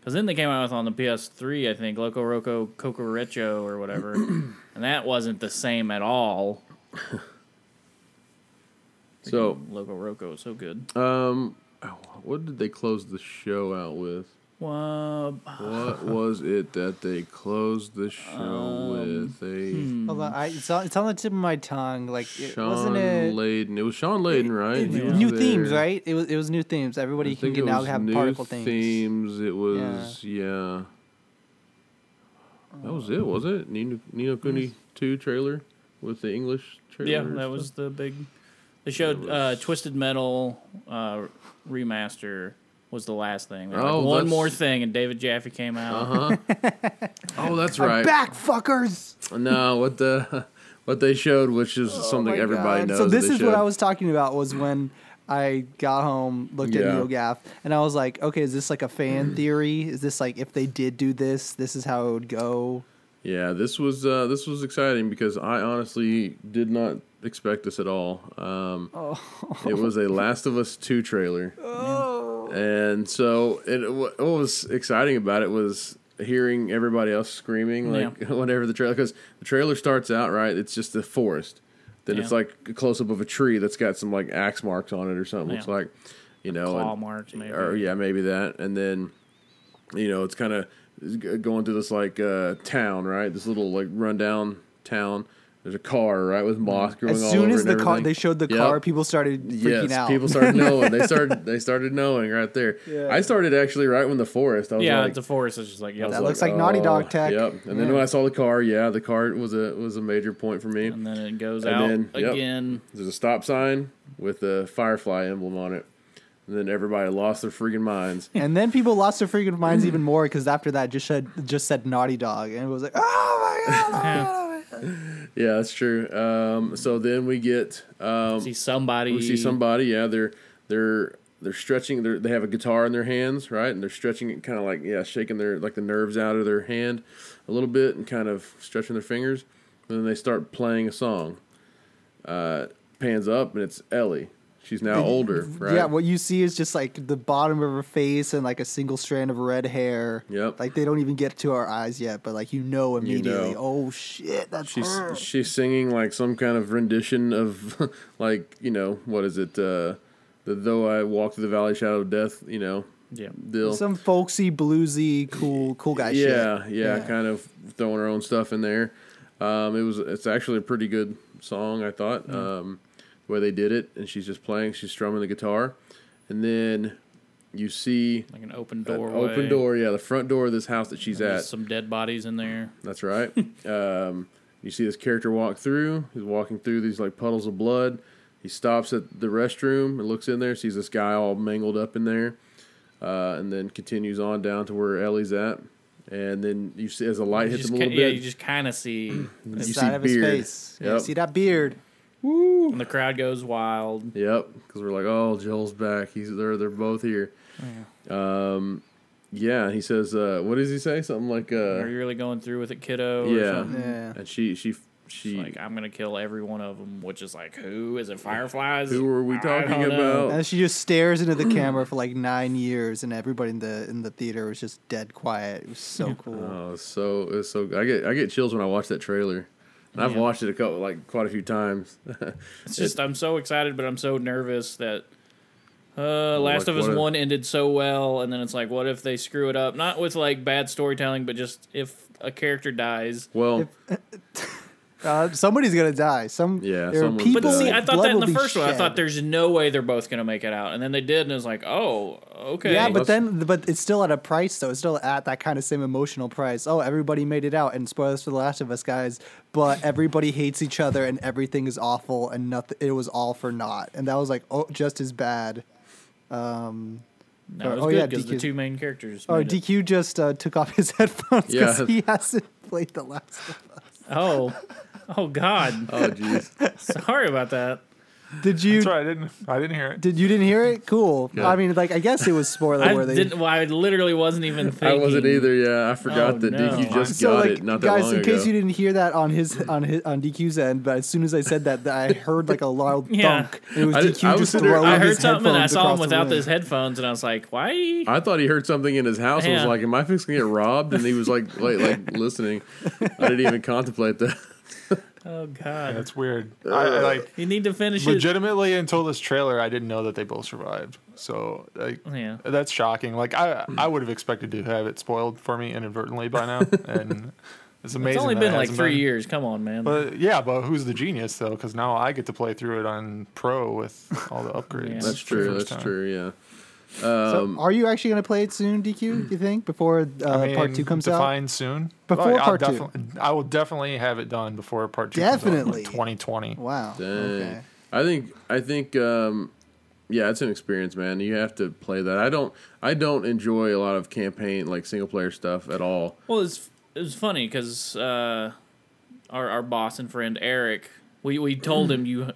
Because then they came out with on the PS3, I think, Loco Roco Cocorecho or whatever, and that wasn't the same at all. So Loco Roco is so good. What did they close the show out with? What was it that they closed the show with? Hold on, it's on the tip of my tongue. It was Sean Layden, right? New themes, right? It was new themes. Everybody can now have particle things. It was yeah. That was it, was it? Ni no Kuni 2 trailer with the English trailer. Yeah, that was the big. They showed Twisted Metal remaster was the last thing. One more thing, and David Jaffe came out. Uh-huh. Oh, that's right. I'm back, fuckers. No, what they showed, which is something everybody knows. So this is what I was talking about, was when I got home, looked at Neil Gaff, and I was like, okay, is this a fan theory? Is this if they did do this, this is how it would go? Yeah, this was exciting, because I honestly did not expect this at all. It was a Last of Us 2 trailer. Oh. And so what was exciting about it was hearing everybody else screaming whenever the trailer, because the trailer starts out right, it's just the forest, then it's a close up of a tree that's got some axe marks on it or something. It's claw marks maybe, or maybe that, and then it's kind of going through this town, right? This little rundown town. There's a car, right, with moss growing all over it. As soon as the car, they showed the car, people started freaking out. People started knowing. They started knowing right there. Yeah. I started actually right when the forest. I was the forest is just that looks like Naughty Dog tech. Yep. And then when I saw the car was a major point for me. And then it goes out again. There's a stop sign with the Firefly emblem on it. And then everybody lost their freaking minds. And then people lost their freaking minds even more because after that just said Naughty Dog. And it was like, oh my God. Yeah, that's true. So then we get... We see somebody. Yeah, they're stretching. They have a guitar in their hands, right? And they're stretching it kind of like, shaking their like the nerves out of their hand a little bit and kind of stretching their fingers. And then they start playing a song. Pans up and it's Ellie. She's now older, right? Yeah, what you see is just like the bottom of her face and like a single strand of red hair. Yep. Like they don't even get to our eyes yet, but like immediately. You know. Oh shit, that's her. She's singing like some kind of rendition of like, you know, what is it? Though I Walk Through the Valley of Shadow of Death, you know. Yeah. Deal. Some folksy, bluesy, cool guy shit. Yeah, kind of throwing her own stuff in there. It's actually a pretty good song, I thought. Where they did it, and she's just playing, she's strumming the guitar, and then you see like an open doorway. The front door of this house that she's at. Some dead bodies in there. That's right. You see this character walk through. He's walking through these like puddles of blood. He stops at the restroom and looks in there, sees this guy all mangled up in there, and then continues on down to where Ellie's at. And then you see as the light hits him a little bit. Yeah, you just kind of see the side of his face. Yep. You see that beard. Woo. And the crowd goes wild. Yep, because we're like, oh, Joel's back. They're both here. Yeah. He says, what does he say? Something like, "Are you really going through with it, kiddo?" Yeah. Or something. Yeah. And she's like, "I'm gonna kill every one of them," which is like, who is it? Fireflies? Who are we talking about? And she just stares into the camera for like 9 years, and everybody in the theater was just dead quiet. It was so cool. Oh, so I get chills when I watch that trailer. And I've watched it quite a few times. It's just I'm so excited, but I'm so nervous that Last of Us 1 ended so well, and then it's like, what if they screw it up? Not with like bad storytelling, but just if a character dies. Well, somebody's gonna die. But see, I thought that in the first one, I thought there's no way they're both gonna make it out, and then they did, and it's like, oh, okay. Yeah, but it's still at a price, though. It's still at that kind of same emotional price. Oh, everybody made it out, and spoilers for The Last of Us, guys. But everybody hates each other, and everything is awful, and nothing. It was all for naught, and that was like, oh, just as bad. No, it was good because the two main characters. Oh, DQ just took off his headphones because he hasn't played The Last of Us. Oh God! Oh jeez! Sorry about that. Did you? That's right. I didn't hear it. You didn't hear it? Cool. Yeah. I mean, like, I guess it was spoiler worthy. I literally wasn't even thinking. I wasn't either. Yeah, I forgot that DQ just got it not that long ago. Guys, in case you didn't hear that on DQ's end, but as soon as I said that, I heard like a loud thunk. And it was DQ just throwing his headphones. I heard something. And I saw him without his headphones, and I was like, "Why?" I thought he heard something in his house. And was like, "Am I fixing to get robbed?" And he was like listening. I didn't even contemplate that. Oh God, that's weird. I like. You need to finish. Legitimately, until this trailer, I didn't know that they both survived. So, that's shocking. Like, I would have expected to have it spoiled for me inadvertently by now, and it's amazing. It's only been like 3 years. Come on, man. But but who's the genius though? Because now I get to play through it on Pro with all the upgrades. Yeah. That's true. Yeah. So are you actually going to play it soon, DQ, you think, before part 2 comes out? Define soon? Before part 2. I will definitely have it done before part 2 definitely. Comes out, like 2020. Wow. Dang. Okay. I think it's an experience, man. You have to play that. I don't enjoy a lot of campaign, like single player stuff at all. Well, it was funny because our boss and friend Eric, we told him you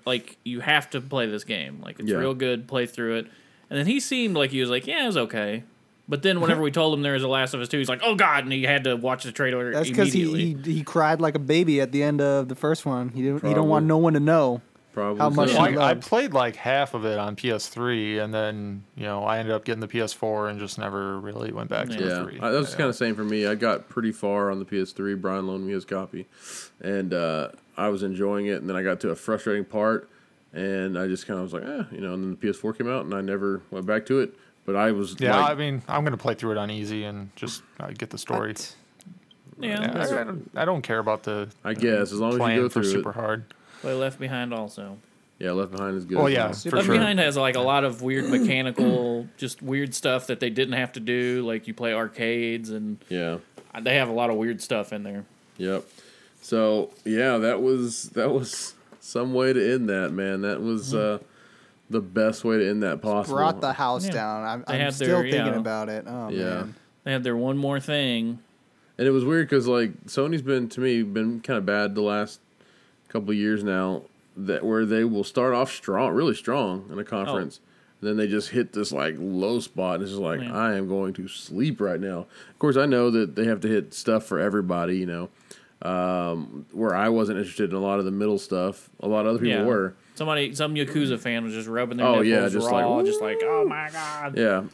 have to play this game. Like it's real good, play through it. And then he seemed like he was like, yeah, it was okay. But then whenever we told him there was a Last of Us 2, he's like, oh, God, and he had to watch the trailer immediately. That's because he cried like a baby at the end of the first one. He don't want no one to know how much he loved. I played like half of it on PS3, and then I ended up getting the PS4 and just never really went back to the 3. That was kind of the same for me. I got pretty far on the PS3. Brian loaned me his copy, and I was enjoying it, and then I got to a frustrating part. And I just kind of was like, and then the PS4 came out, and I never went back to it. But I was I'm going to play through it on easy and just get the story. I don't care about the I guess, as long as you go through super hard. Play Left Behind also. Yeah, Left Behind is good. Oh, yeah, for Left Behind has like a lot of weird mechanical, just weird stuff that they didn't have to do. Like you play arcades, and they have a lot of weird stuff in there. Yep. So, that was... some way to end that, man. That was the best way to end that possible. Brought the house down. I'm still thinking about it. Oh, man. They had their one more thing. And it was weird because, like, Sony's been, to me, been kind of bad the last couple of years now, that where they will start off strong, really strong in a conference. And then they just hit this, like, low spot. And it's just like, I am going to sleep right now. Of course, I know that they have to hit stuff for everybody, you know. Where I wasn't interested in a lot of the middle stuff. A lot of other people were. Some Yakuza fan was just rubbing their nipples raw, like, just like, oh my God. Yeah.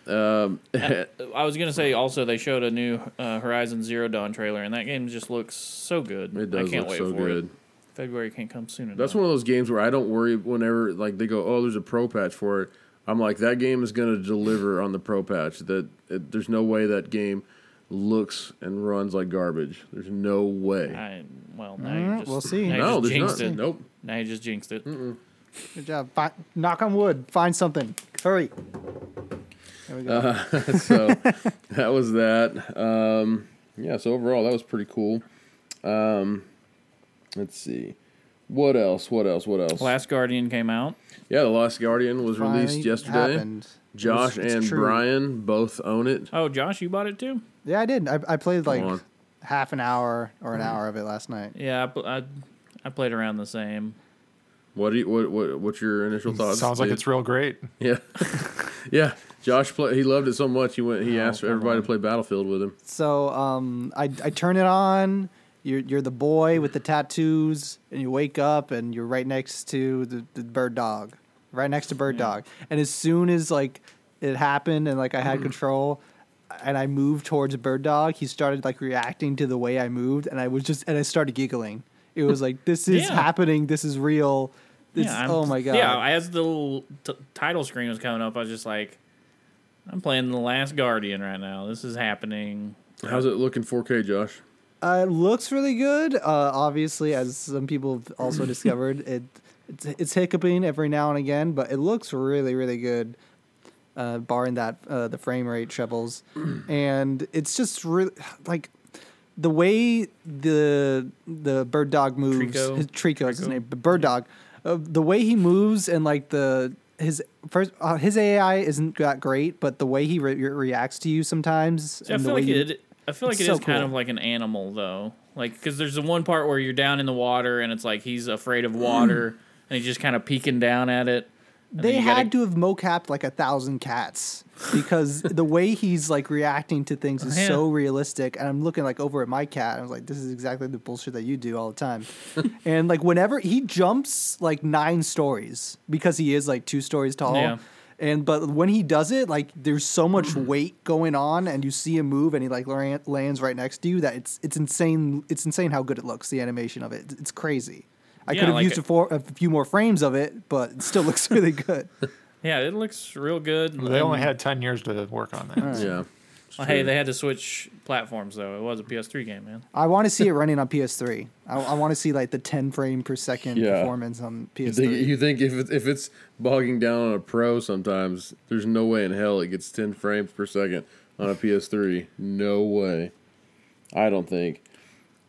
I was going to say also they showed a new Horizon Zero Dawn trailer, and that game just looks so good. It does look so good. February can't come soon enough. That's one of those games where I don't worry whenever like they go, oh, there's a pro patch for it. I'm like, that game is going to deliver on the pro patch. There's no way that game looks and runs like garbage. There's no way. We'll see. No, there's nothing. Nope. Now you just jinxed it. Mm-mm. Good job. Knock on wood. Find something. Hurry. There we go. So that was that. So overall, that was pretty cool. Let's see. What else? Last Guardian came out. Yeah, The Last Guardian was released yesterday. Josh and Brian both own it. Oh, Josh, you bought it too? Yeah, I did. I played like half an hour or an hour of it last night. Yeah, I played around the same. What's your initial thoughts? Sounds like it's real great. Yeah. Yeah. Josh he loved it so much he asked everybody to play Battlefield with him. So, I turn it on. You're the boy with the tattoos, and you wake up, and you're right next to the bird dog. Right next to bird dog. And as soon as, like, it happened and, like, I had control, and I moved towards bird dog, he started, like, reacting to the way I moved, and I started giggling. It was like, this is happening, this is real. Oh, my God. Yeah, as the little title screen was coming up, I was just like, I'm playing The Last Guardian right now. This is happening. How's it looking 4K, Josh? It looks really good. Obviously, as some people have also discovered, it's hiccuping every now and again, but it looks really, really good, barring that the frame rate trebles. And it's just really like the way the bird dog moves. Trico is his name. Bird dog, the way he moves and like his AI isn't that great, but the way he reacts to you sometimes and the way you. I feel like it's kind of like an animal, though. Like, because there's the one part where you're down in the water, and it's like he's afraid of water, and he's just kind of peeking down at it. They had to have mocapped like 1,000 cats, because the way he's like reacting to things is so realistic. And I'm looking like over at my cat, and I was like, this is exactly the bullshit that you do all the time. And like whenever he jumps like 9 stories, because he is like 2 stories tall. Yeah. But when he does it, like there's so much weight going on, and you see him move, and he like lands right next to you. That it's insane. It's insane how good it looks. The animation of it, it's crazy. I could have like used a few more frames of it, but it still looks really good. Yeah, it looks real good. Well, they only had 10 years to work on that. Right. Yeah. Well, hey, they had to switch platforms though. It was a PS3 game, man. I want to see it running on PS3. I want to see like the 10 frame per second performance on PS3. You think if it's bogging down on a Pro sometimes, there's no way in hell it gets 10 frames per second on a PS3. No way. I don't think.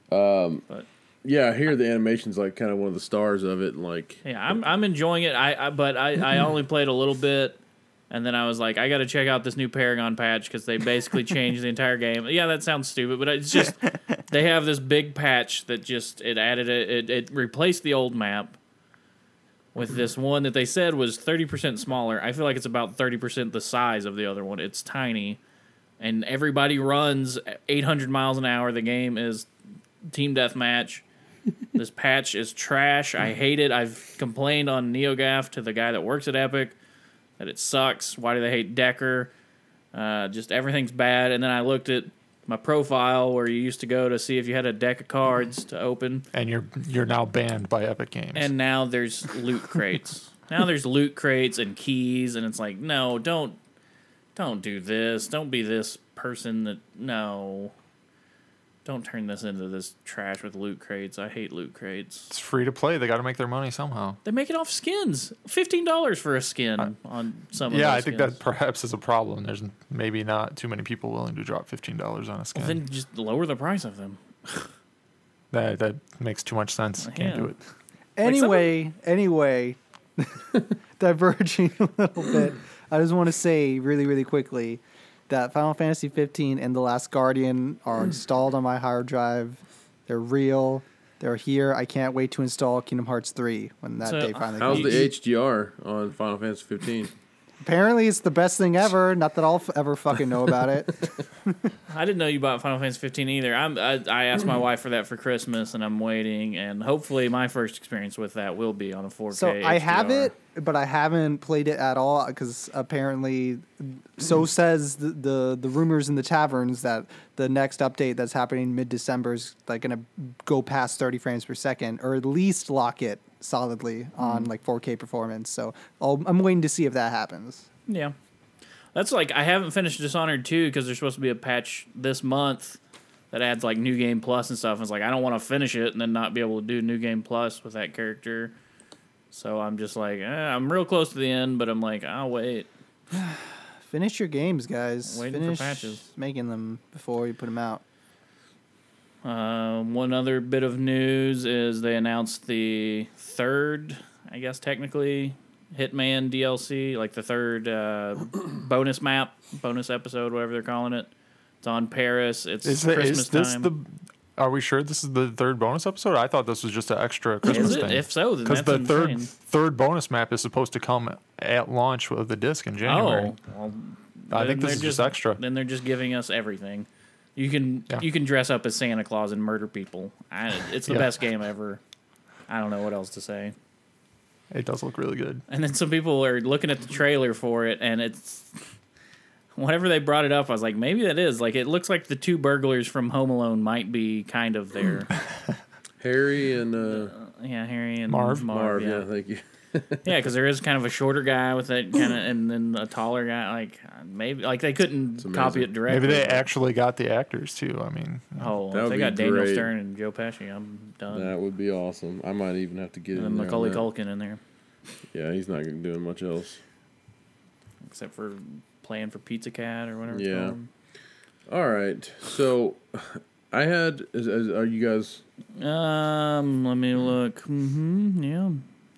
I hear the animation's like kind of one of the stars of it. Like, yeah, I'm enjoying it. I only played a little bit. And then I was like, I got to check out this new Paragon patch because they basically changed the entire game. Yeah, that sounds stupid, but it's just they have this big patch that just it replaced the old map with this one that they said was 30% smaller. I feel like it's about 30% the size of the other one. It's tiny, and everybody runs 800 miles an hour. The game is team deathmatch. This patch is trash. I hate it. I've complained on NeoGAF to the guy that works at Epic. That it sucks. Why do they hate Decker? Just everything's bad. And then I looked at my profile where you used to go to see if you had a deck of cards to open. And you're now banned by Epic Games. And now there's loot crates. Now there's loot crates and keys. And it's like, no, don't do this. Don't be this person that... No. Don't turn this into this trash with loot crates. I hate loot crates. It's free to play. They got to make their money somehow. They make it off skins. $15 for a skin on some of those skins. That perhaps is a problem. There's maybe not too many people willing to drop $15 on a skin. Well, then just lower the price of them. that makes too much sense. Can't do it. Anyway, diverging a little bit, I just want to say really, really quickly that Final Fantasy 15 and The Last Guardian are installed on my hard drive. They're real. They're here. I can't wait to install Kingdom Hearts 3 when that day finally comes. How's the HDR on Final Fantasy 15? Apparently, it's the best thing ever. Not that I'll ever fucking know about it. I didn't know you bought Final Fantasy 15 either. I asked my wife for that for Christmas, and I'm waiting. And hopefully, my first experience with that will be on a 4K. So I have it, but I haven't played it at all because apparently, so says the rumors in the taverns that the next update that's happening mid-December is like going to go past 30 frames per second, or at least lock it solidly on like 4K performance. So I'm waiting to see if that happens. Yeah, that's like I haven't finished Dishonored 2 because there's supposed to be a patch this month that adds like New Game Plus and stuff. And it's like I don't want to finish it and then not be able to do New Game Plus with that character. So I'm just like I'm real close to the end, but I'm like I'll wait. Finish your games, guys. Finish for patches, making them before you put them out. One other bit of news is they announced the third, I guess technically, Hitman DLC, like the third bonus map, bonus episode, whatever they're calling it. It's on Paris. It's Christmas time. Are we sure this is the third bonus episode? I thought this was just an extra Christmas thing. If so, then that's insane. Because the third bonus map is supposed to come at launch of the disc in January. Oh, well, I think this is just extra. Then they're just giving us everything. You can dress up as Santa Claus and murder people. It's the best game ever. I don't know what else to say. It does look really good. And then some people are looking at the trailer for it, and it's whenever they brought it up, I was like, maybe that is like it looks like the two burglars from Home Alone might be kind of there. Harry and Marv. Yeah, thank you. Yeah, because there is kind of a shorter guy with that kind of, and then a taller guy. Like maybe, like they couldn't copy it directly. Maybe they actually got the actors too. I mean, if they got great. Daniel Stern and Joe Pesci, I'm done. That would be awesome. I might even have to get in there. Macaulay Culkin in there. Yeah, he's not doing much else except for playing for Pizza Cat or whatever. Yeah. All right, so I had. Are you guys? Let me look. Mm-hmm. Yeah.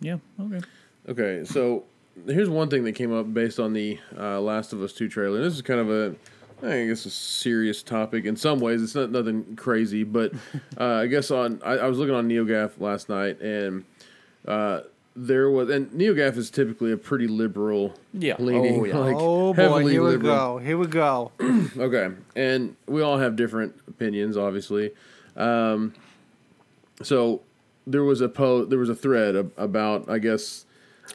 Yeah, okay. Okay, so here's one thing that came up based on the Last of Us 2 trailer. And this is kind of a serious topic. In some ways, it's nothing crazy, but I guess I was looking on NeoGAF last night, and NeoGAF is typically a pretty liberal leaning. Oh, yeah. Heavily here liberal. Here we go. Okay, and we all have different opinions, obviously. So there was a thread about, I guess,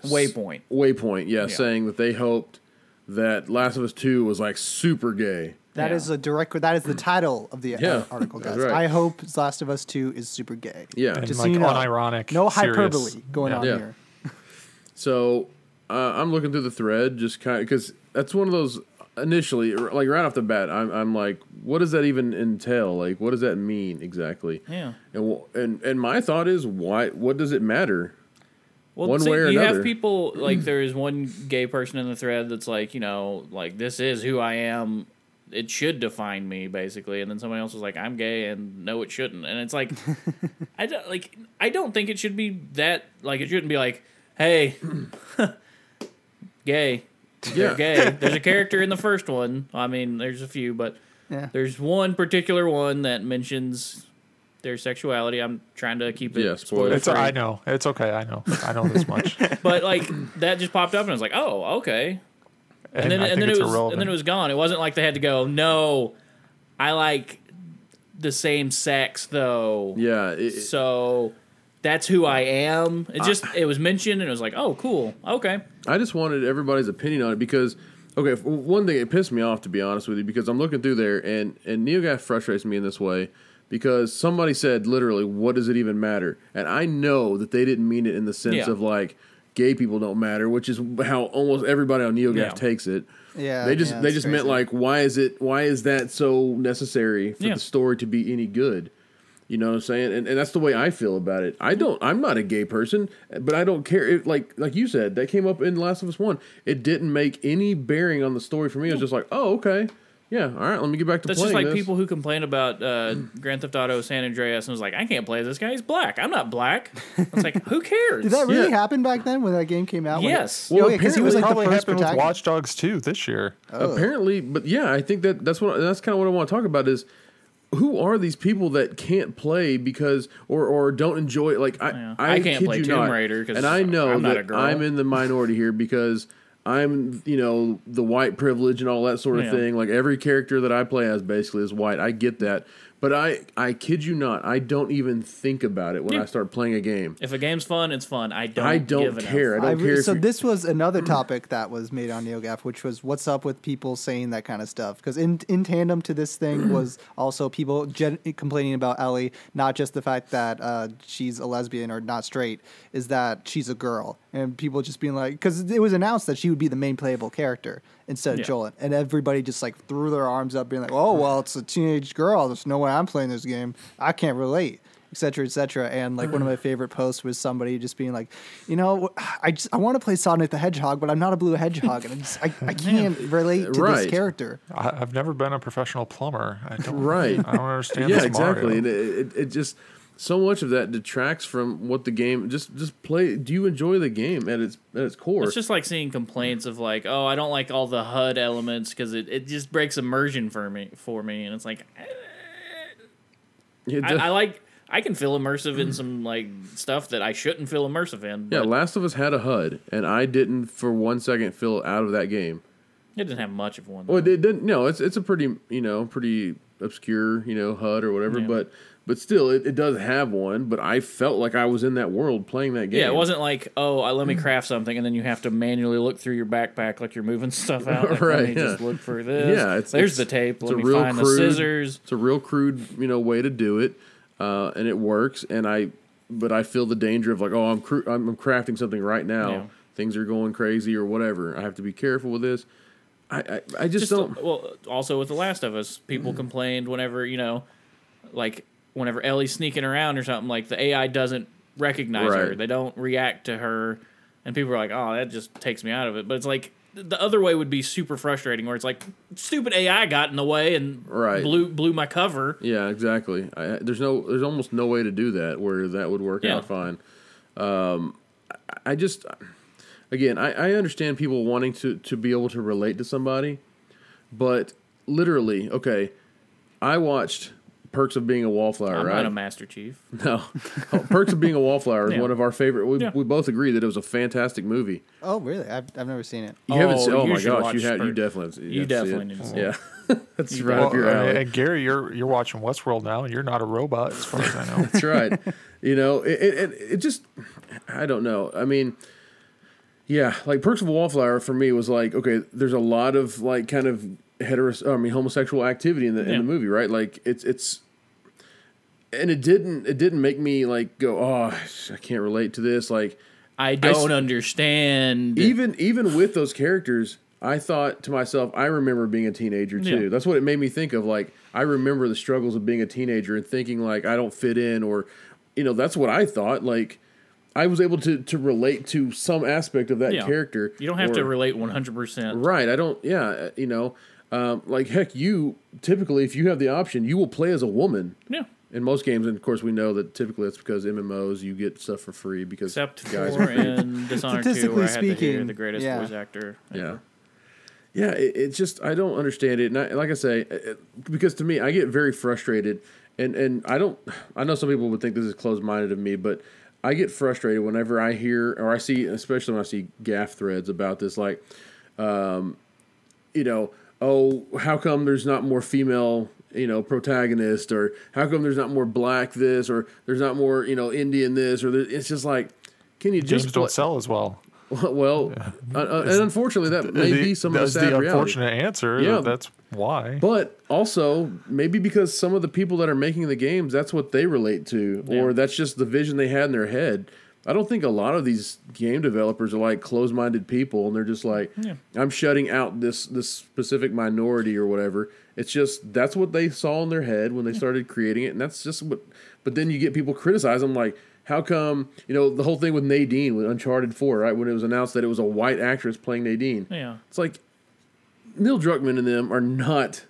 Waypoint, saying that they hoped that Last of Us 2 was like super gay. That is the title of the article, guys. Right. I hope Last of Us 2 is super gay. Yeah, and just like so you know, unironic, no serious hyperbole going on here. So I'm looking through the thread, just kind of because that's one of those initially, like right off the bat, I'm like, what does that even entail? Like, what does that mean exactly? Yeah. And my thought is, why? What does it matter? Well, one way or another. You have people like there is one gay person in the thread that's like, you know, like this is who I am. It should define me, basically. And then somebody else was like, I'm gay, and no, it shouldn't. And it's like, I don't think it should be that. Like, it shouldn't be like, hey, gay. They're gay. There's a character in the first one. I mean, there's a few, but there's one particular one that mentions their sexuality. I'm trying to keep it spoiler free. I know. It's okay. I know this much. But like that just popped up, and I was like, oh, okay. And then it was gone. It wasn't like they had to go, no, I like the same sex though. Yeah. So that's who I am. It was mentioned, and it was like, oh, cool. Okay. I just wanted everybody's opinion on it because, okay, one thing, it pissed me off, to be honest with you, because I'm looking through there, and NeoGAF frustrates me in this way because somebody said, literally, what does it even matter? And I know that they didn't mean it in the sense of, like, gay people don't matter, which is how almost everybody on NeoGAF takes it. Yeah, They just meant, like, why is that so necessary for the story to be any good? You know what I'm saying? And that's the way I feel about it. I'm not a gay person, but I don't care. Like you said, that came up in Last of Us 1. It didn't make any bearing on the story for me. It was just like, oh, okay. Yeah, all right, let me get back to playing this. That's just like people who complain about Grand Theft Auto San Andreas and was like, I can't play this guy, he's black. I'm not black. I was like, who cares? Did that really happen back then when that game came out? Yes. Well, because it was like probably the first happened with Watch Dogs 2 this year. Apparently, but yeah, I think that's kind of what I want to talk about is who are these people that can't play because or don't enjoy it? Like, I can't play Tomb Raider because I'm in the minority here because... I'm, the white privilege and all that sort of thing. Like, every character that I play as basically is white. I get that. But I kid you not, I don't even think about it when I start playing a game. If a game's fun, it's fun. I don't care. I don't care. So this was another topic that was made on NeoGAF, which was what's up with people saying that kind of stuff. Because in tandem to this thing was also people complaining about Ellie, not just the fact that she's a lesbian or not straight, is that she's a girl. And people just being like, because it was announced that she would be the main playable character instead of Joel. And everybody just like threw their arms up being like, oh, well, it's a teenage girl. There's no way I'm playing this game. I can't relate, et cetera, et cetera. And like one of my favorite posts was somebody just being like, I want to play Sonic the Hedgehog, but I'm not a blue hedgehog. And I can't relate to this character. I've never been a professional plumber. I don't understand this exactly. Mario. It just... So much of that detracts from what the game just play. Do you enjoy the game at its core? It's just like seeing complaints of like, oh, I don't like all the HUD elements because it just breaks immersion for me, and it's like, I can feel immersive in some like stuff that I shouldn't feel immersive in. Yeah, Last of Us had a HUD, and I didn't for 1 second feel out of that game. It didn't have much of one. Well, it didn't. No, it's a pretty obscure HUD or whatever, But still, it does have one, but I felt like I was in that world playing that game. Yeah, it wasn't like, oh, let me craft something, and then you have to manually look through your backpack like you're moving stuff out. Like, right, let me just look for this. Yeah, there's the tape. Let me find the scissors. It's a real crude, way to do it, and it works. And I feel the danger of like, oh, I'm crafting something right now. Yeah. Things are going crazy or whatever. I have to be careful with this. I just don't. Well, also with The Last of Us, people complained whenever whenever Ellie's sneaking around or something, like the AI doesn't recognize her. They don't react to her. And people are like, oh, that just takes me out of it. But it's like the other way would be super frustrating where it's like stupid AI got in the way and blew my cover. Yeah, exactly. There's almost no way to do that where that would work out fine. I understand people wanting to be able to relate to somebody, but literally, okay, I watched Perks of Being a Wallflower, I'm right? I'm not a Master Chief. No. Perks of Being a Wallflower is one of our favorite. We both agree that it was a fantastic movie. Oh, really? I've never seen it. You haven't seen it? Oh, my gosh. You definitely need to see it. Yeah. That's right up your alley. And Gary, you're watching Westworld now, and you're not a robot as far as I know. That's right. It just... I don't know. I mean... Yeah, like Perks of a Wallflower for me was like, okay, there's a lot of like kind of homosexual activity in the movie, right? Like it's and it didn't make me like go, oh, I can't relate to this. Like I don't understand. Even with those characters, I thought to myself, I remember being a teenager too. Yeah. That's what it made me think of. Like I remember the struggles of being a teenager and thinking like I don't fit in, or that's what I thought. Like. I was able to relate to some aspect of that character. You don't have to relate 100%. Right. I don't, like heck, you typically, if you have the option, you will play as a woman. Yeah. In most games, and of course we know that typically it's because MMOs, you get stuff for free because except guys for in Dishonored 2, where I had to hear the greatest voice actor ever. Yeah. Yeah, it's just, I don't understand it. And like I say, because to me, I get very frustrated and I know some people would think this is closed-minded of me, but I get frustrated whenever I hear or I see, especially when I see gaff threads about this, like, oh, how come there's not more female, protagonist, or how come there's not more black this, or there's not more, Indian this, or it's just like, can you just don't sell as well? Well, and unfortunately, that may be some of the sad reality. That's the unfortunate answer. Yeah, that's why. But also, maybe because some of the people that are making the games, that's what they relate to, or that's just the vision they had in their head. I don't think a lot of these game developers are like closed-minded people, and they're just like, I'm shutting out this specific minority or whatever. It's just that's what they saw in their head when they started creating it, and that's just what. But then you get people criticize them like, how come, the whole thing with Nadine with Uncharted 4, right? When it was announced that it was a white actress playing Nadine. Yeah. It's like, Neil Druckmann and them are not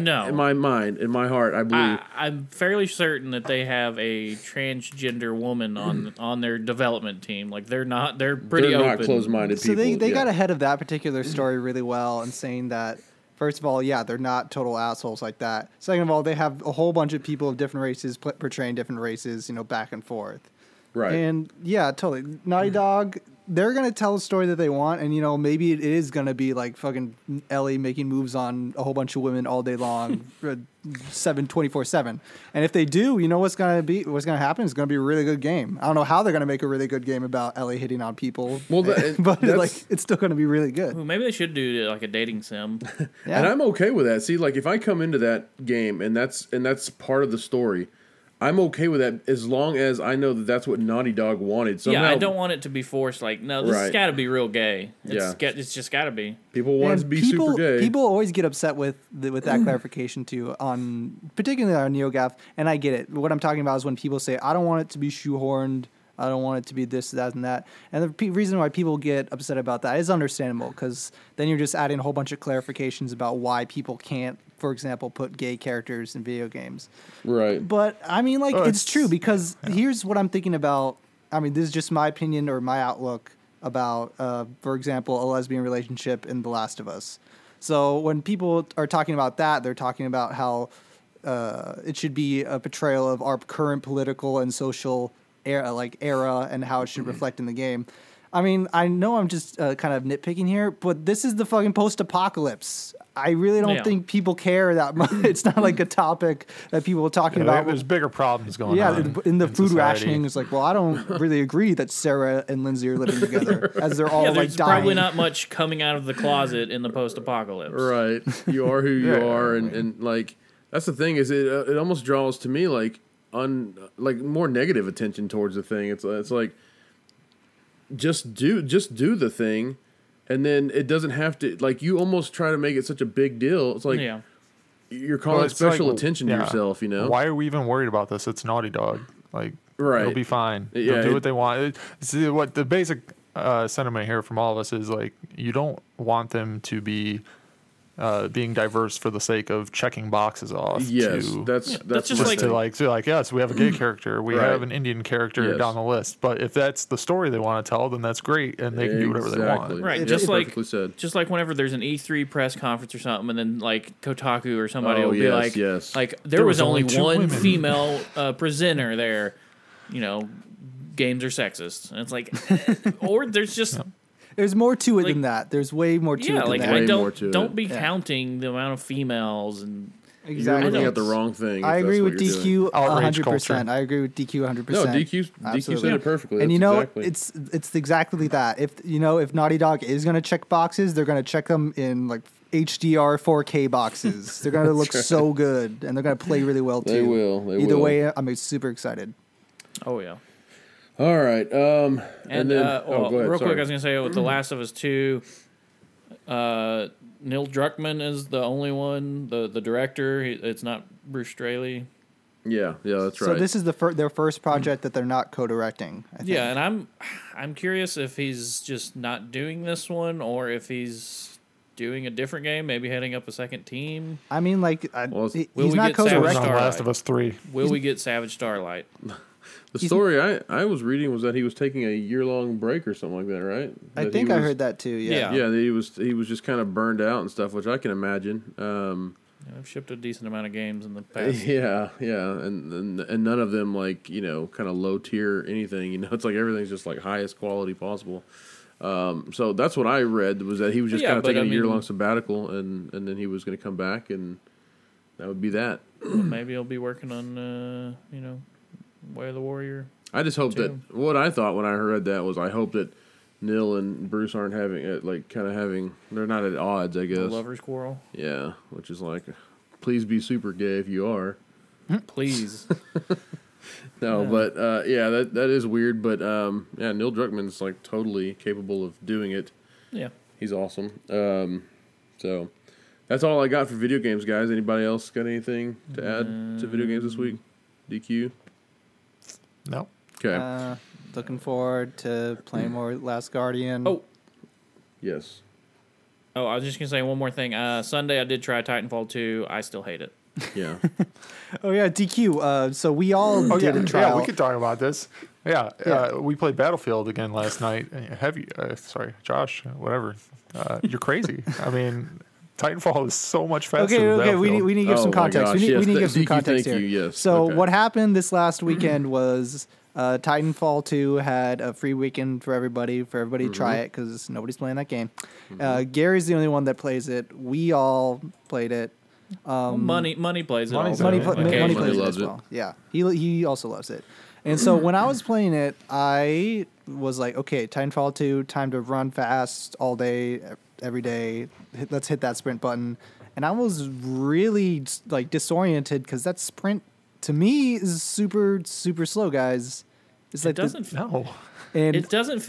No. In my mind, in my heart, I believe. I'm fairly certain that they have a transgender woman on their development team. Like, they're not closed-minded people. So they got ahead of that particular story really well in saying that, first of all, yeah, they're not total assholes like that. Second of all, they have a whole bunch of people of different races portraying different races, you know, back and forth. Right. And, yeah, totally. Naughty Dog, they're going to tell the story that they want, and, you know, maybe it is going to be, like, fucking Ellie making moves on a whole bunch of women all day long, 24/7. And if they do, you know what's going to happen? It's going to be a really good game. I don't know how they're going to make a really good game about Ellie hitting on people, well, but, like, it's still going to be really good. Well, maybe they should do, like, a dating sim. Yeah. And I'm okay with that. See, like, if I come into that game, and that's part of the story, I'm okay with that as long as I know that that's what Naughty Dog wanted. Somehow, yeah, I don't want it to be forced. Like, no, this has got to be real gay. It's just got to be. People want to be super gay. People always get upset with that clarification too, particularly on NeoGAF, and I get it. What I'm talking about is when people say, I don't want it to be shoehorned. I don't want it to be this, that, and that. And the reason why people get upset about that is understandable, because then you're just adding a whole bunch of clarifications about why people can't, for example, put gay characters in video games. Right. But, I mean, like, it's true, because here's what I'm thinking about. I mean, this is just my opinion or my outlook about, for example, a lesbian relationship in The Last of Us. So when people are talking about that, they're talking about how it should be a portrayal of our current political and social era and how it should reflect in the game. I mean, I know I'm just kind of nitpicking here, but this is the fucking post-apocalypse. I really don't think people care that much. It's not like a topic that people are talking about. There's bigger problems going on. Yeah, in the food society. Rationing, it's like, well, I don't really agree that Sarah and Lindsay are living together as they're all like dying. There's probably not much coming out of the closet in the post-apocalypse. Right. You are who you are. And like, that's the thing is it almost draws to me like more negative attention towards the thing. It's like, just do the thing, and then it doesn't have to, like, you almost try to make it such a big deal. It's like you're calling special attention to yourself, you know? Why are we even worried about this? It's Naughty Dog. Like, it'll be fine. Yeah, they'll do what they want. See, what the basic sentiment here from all of us is, like, you don't want them to be being diverse for the sake of checking boxes off. Yes, that's just like to yes, we have a gay character, we have an Indian character down the list. But if that's the story they want to tell, then that's great, and they can do whatever they want. Right, just like whenever there's an E3 press conference or something, and then like Kotaku or somebody will be like, like there was only one women. Female presenter there. You know, games are sexist, and it's like, or there's just. Yeah. There's more to it than that. There's way more to it than that. Yeah, like, I don't be counting the amount of females. And exactly. You're looking at the wrong thing. I agree with DQ 100%. I agree with DQ 100%. No, DQ said it perfectly. And, you know, it's exactly that. If, you know, if Naughty Dog is going to check boxes, they're going to check them in, like, HDR 4K boxes. They're going to look so good, and they're going to play really well, too. They will. Either way, I'm super excited. Oh, yeah. All right, and then, go ahead, real quick, I was going to say with The Last of Us 2, Neil Druckmann is the only one, the director. It's not Bruce Straley. Yeah, that's right. So this is their first project that they're not co-directing, I think. Yeah, and I'm curious if he's just not doing this one or if he's doing a different game, maybe heading up a second team. I mean, like, he's not co-directing. Last of Us 3. Will we get Savage Starlight? The story I was reading was that he was taking a year-long break or something like that, right? I heard that too. Yeah. Yeah, that he was just kind of burned out and stuff, which I can imagine. I've shipped a decent amount of games in the past. Yeah, and none of them, like, you know, kind of low tier anything. You know, it's like everything's just like highest quality possible. So that's what I read was that he was just kind of taking a year-long sabbatical, and then he was going to come back, and that would be that. Well, maybe he'll be working on you know, Way of the Warrior. I just hope that what I thought when I heard that was I hope that Neil and Bruce aren't having it, like, kind of having, they're not at odds, I guess. A lover's quarrel. Yeah, which is like, please be super gay if you are. Please. That is weird, but Neil Druckmann's like totally capable of doing it. Yeah. He's awesome. So that's all I got for video games, guys. Anybody else got anything to add to video games this week? DQ? No. Okay. Looking forward to playing more Last Guardian. Oh. Yes. Oh, I was just going to say one more thing. Sunday, I did try Titanfall 2. I still hate it. Yeah. Oh, yeah, DQ. So we all did a trial. Yeah, we could talk about this. Yeah, we played Battlefield again last night. Heavy. Sorry, Josh, whatever. You're crazy. I mean, Titanfall is so much faster than Battlefield. We need to give some context. We need to give some context here. Yes. So what happened this last weekend was... Titanfall 2 had a free weekend for everybody to try it because nobody's playing that game. Gary's the only one that plays it. We all played it. Money plays it. Money plays it as well. Yeah, he also loves it. And so when I was playing it, I was like, okay, Titanfall 2, time to run fast all day, every day. Let's hit that sprint button. And I was really like disoriented because that sprint to me is super super slow, guys. It's like it doesn't feel good. It doesn't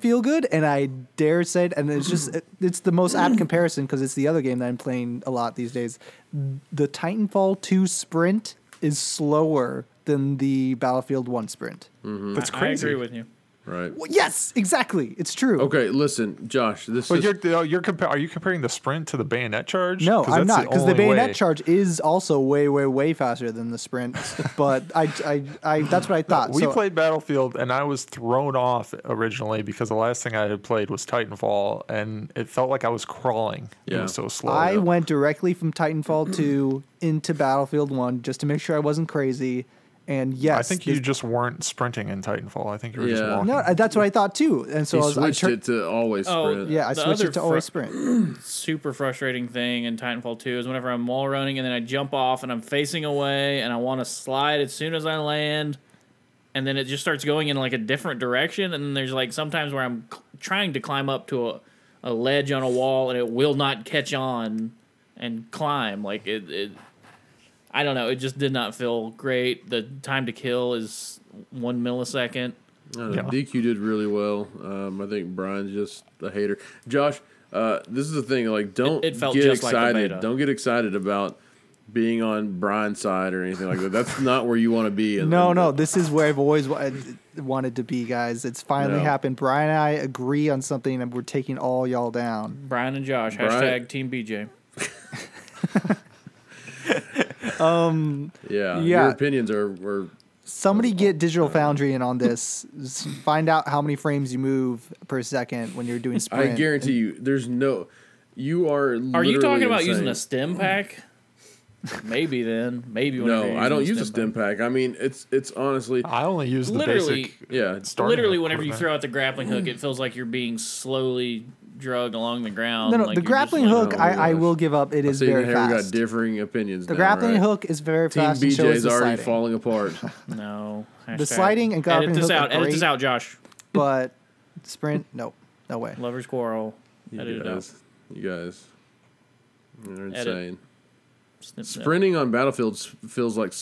feel good, and I dare say it, and it's just it's the most apt comparison because it's the other game that I'm playing a lot these days. The Titanfall 2 sprint is slower than the Battlefield 1 sprint. Mm-hmm. That's crazy. I agree with you. Right. Well, yes, exactly. It's true. Okay, listen, Josh. Are you comparing the sprint to the bayonet charge? No, I'm not, because the bayonet charge is also way, way, way faster than the sprint. But I that's what I thought. We played Battlefield, and I was thrown off originally because the last thing I had played was Titanfall, and it felt like I was crawling. Yeah. It was so slow. I went directly from Titanfall 2 into Battlefield 1 just to make sure I wasn't crazy. And yes, I think you just weren't sprinting in Titanfall. I think you were just walking. No, that's what I thought too. And so I switched it to always sprint. I switched it to always sprint. Super frustrating thing in Titanfall 2 is whenever I'm wall running and then I jump off and I'm facing away and I want to slide as soon as I land, and then it just starts going in like a different direction. And then there's like sometimes where I'm trying to climb up to a ledge on a wall and it will not catch on and climb like it I don't know. It just did not feel great. The time to kill is 1 millisecond. DQ did really well. I think Brian's just a hater. Josh, this is the thing. Like, don't get excited. Like, don't get excited about being on Brian's side or anything like that. That's not where you want to be. No. This is where I've always wanted to be, guys. It's finally happened. Brian and I agree on something, and we're taking all y'all down. Brian and Josh. Hashtag Team BJ. Your opinions were somebody get Digital Foundry in on this. Find out how many frames you move per second when you're doing sprint. I guarantee you are you talking about using a stim pack? Maybe when I don't use a stim pack. I mean, it's honestly I only use literally whenever you throw out the grappling hook, it feels like you're being slowly drug along the ground. No, like the grappling hook, I will give up. It is very fast. We got differing opinions. The grappling hook is very fast. Team BJ's already falling apart. No, the sliding and grappling hook. Edit this out, Josh. But sprint, no way. Lovers quarrel. Edit it out. You guys, you're insane. Sprinting on Battlefield feels like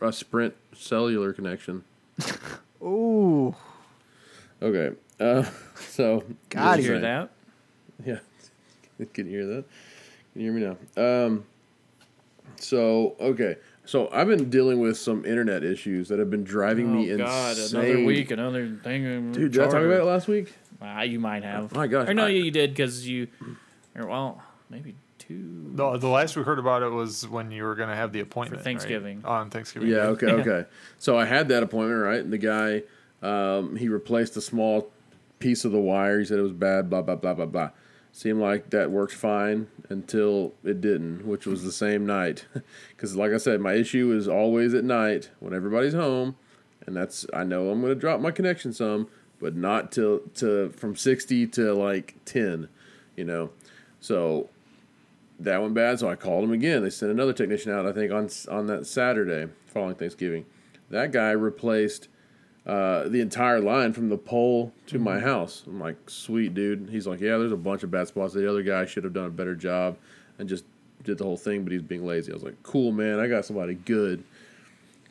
a sprint cellular connection. Ooh. Okay. So God, you hear that? Yeah, can you hear that? Can you hear me now? So I've been dealing with some internet issues that have been driving me insane. Another week, another thing. Dude, did I talk about it last week? You might have. Oh my gosh! Or no, you did because maybe 2. No, the last we heard about it was when you were going to have the appointment for Thanksgiving. Right? On Thanksgiving. Yeah. Okay. So I had that appointment, right? And the guy, he replaced a small piece of the wire. He said it was bad, blah, blah, blah, blah, blah. Seemed like that worked fine until it didn't, which was the same night. Because like I said, my issue is always at night when everybody's home, and that's, I know I'm going to drop my connection some, but not till from 60 to like 10, So that went bad, so I called him again. They sent another technician out, I think, on that Saturday following Thanksgiving. That guy replaced the entire line from the pole to my house. I'm like, sweet, dude. He's like, yeah, there's a bunch of bad spots. The other guy should have done a better job and just did the whole thing, but he's being lazy. I was like, cool, man. I got somebody good.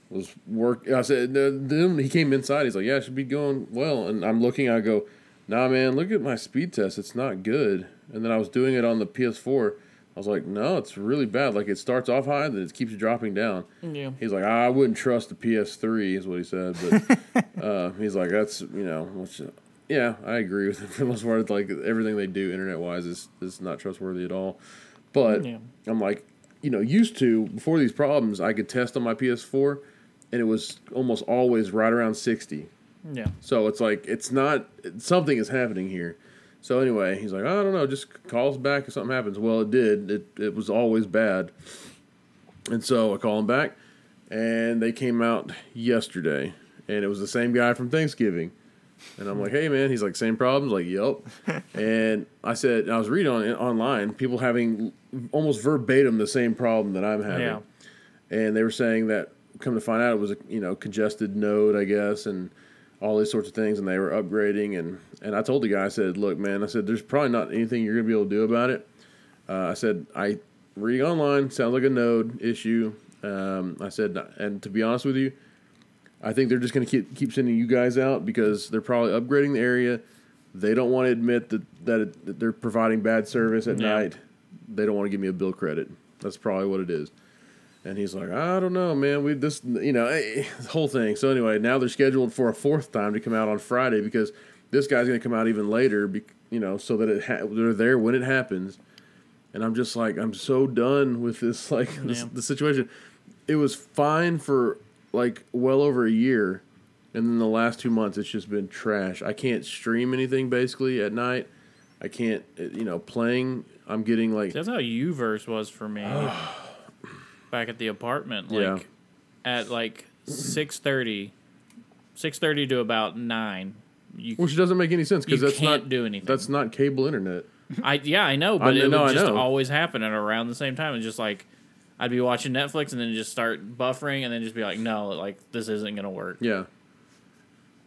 Was work. I said, then he came inside. He's like, yeah, it should be going well. And I'm looking. I go, nah, man, look at my speed test. It's not good. And then I was doing it on the PS4. I was like, no, it's really bad. Like, it starts off high, then it keeps dropping down. Yeah. He's like, I wouldn't trust the PS3, is what he said. But he's like, that's, Yeah, I agree with it for the most part. Like, everything they do internet-wise is not trustworthy at all. But yeah. I'm like, you know, used to, before these problems, I could test on my PS4, and it was almost always right around 60. Yeah. So it's like, it's not, something is happening here. So anyway, he's like, I don't know, just call us back if something happens. Well, it did. It was always bad. And so I call him back, and they came out yesterday, and it was the same guy from Thanksgiving. And I'm like, hey, man. He's like, same problems? Like, yep. And I said, and I was reading online, people having almost verbatim the same problem that I'm having. Yeah. And they were saying that, come to find out, it was a, you know, congested node, I guess, and all these sorts of things, and they were upgrading. And I told the guy, I said, look, man, I said, there's probably not anything you're going to be able to do about it. I said, I read online, sounds like a node issue. I said, and to be honest with you, I think they're just going to keep sending you guys out because they're probably upgrading the area. They don't want to admit that they're providing bad service at night. They don't want to give me a bill credit. That's probably what it is. And he's like, I don't know, man. The whole thing. So anyway, now they're scheduled for a fourth time to come out on Friday because this guy's going to come out even later, you know, so that they're there when it happens. And I'm just like, I'm so done with this, like, the situation. It was fine for like well over a year, and then the last 2 months it's just been trash. I can't stream anything basically at night. I can't, you know, playing. I'm getting like, that's how Uverse was for me back at the apartment. Like at like 6:30 to about 9. Which doesn't make any sense because that's not do anything. That's not cable internet. I know, but it would just always happen at around the same time. It's just like, I'd be watching Netflix and then just start buffering and then just be like, no, like, this isn't going to work. Yeah.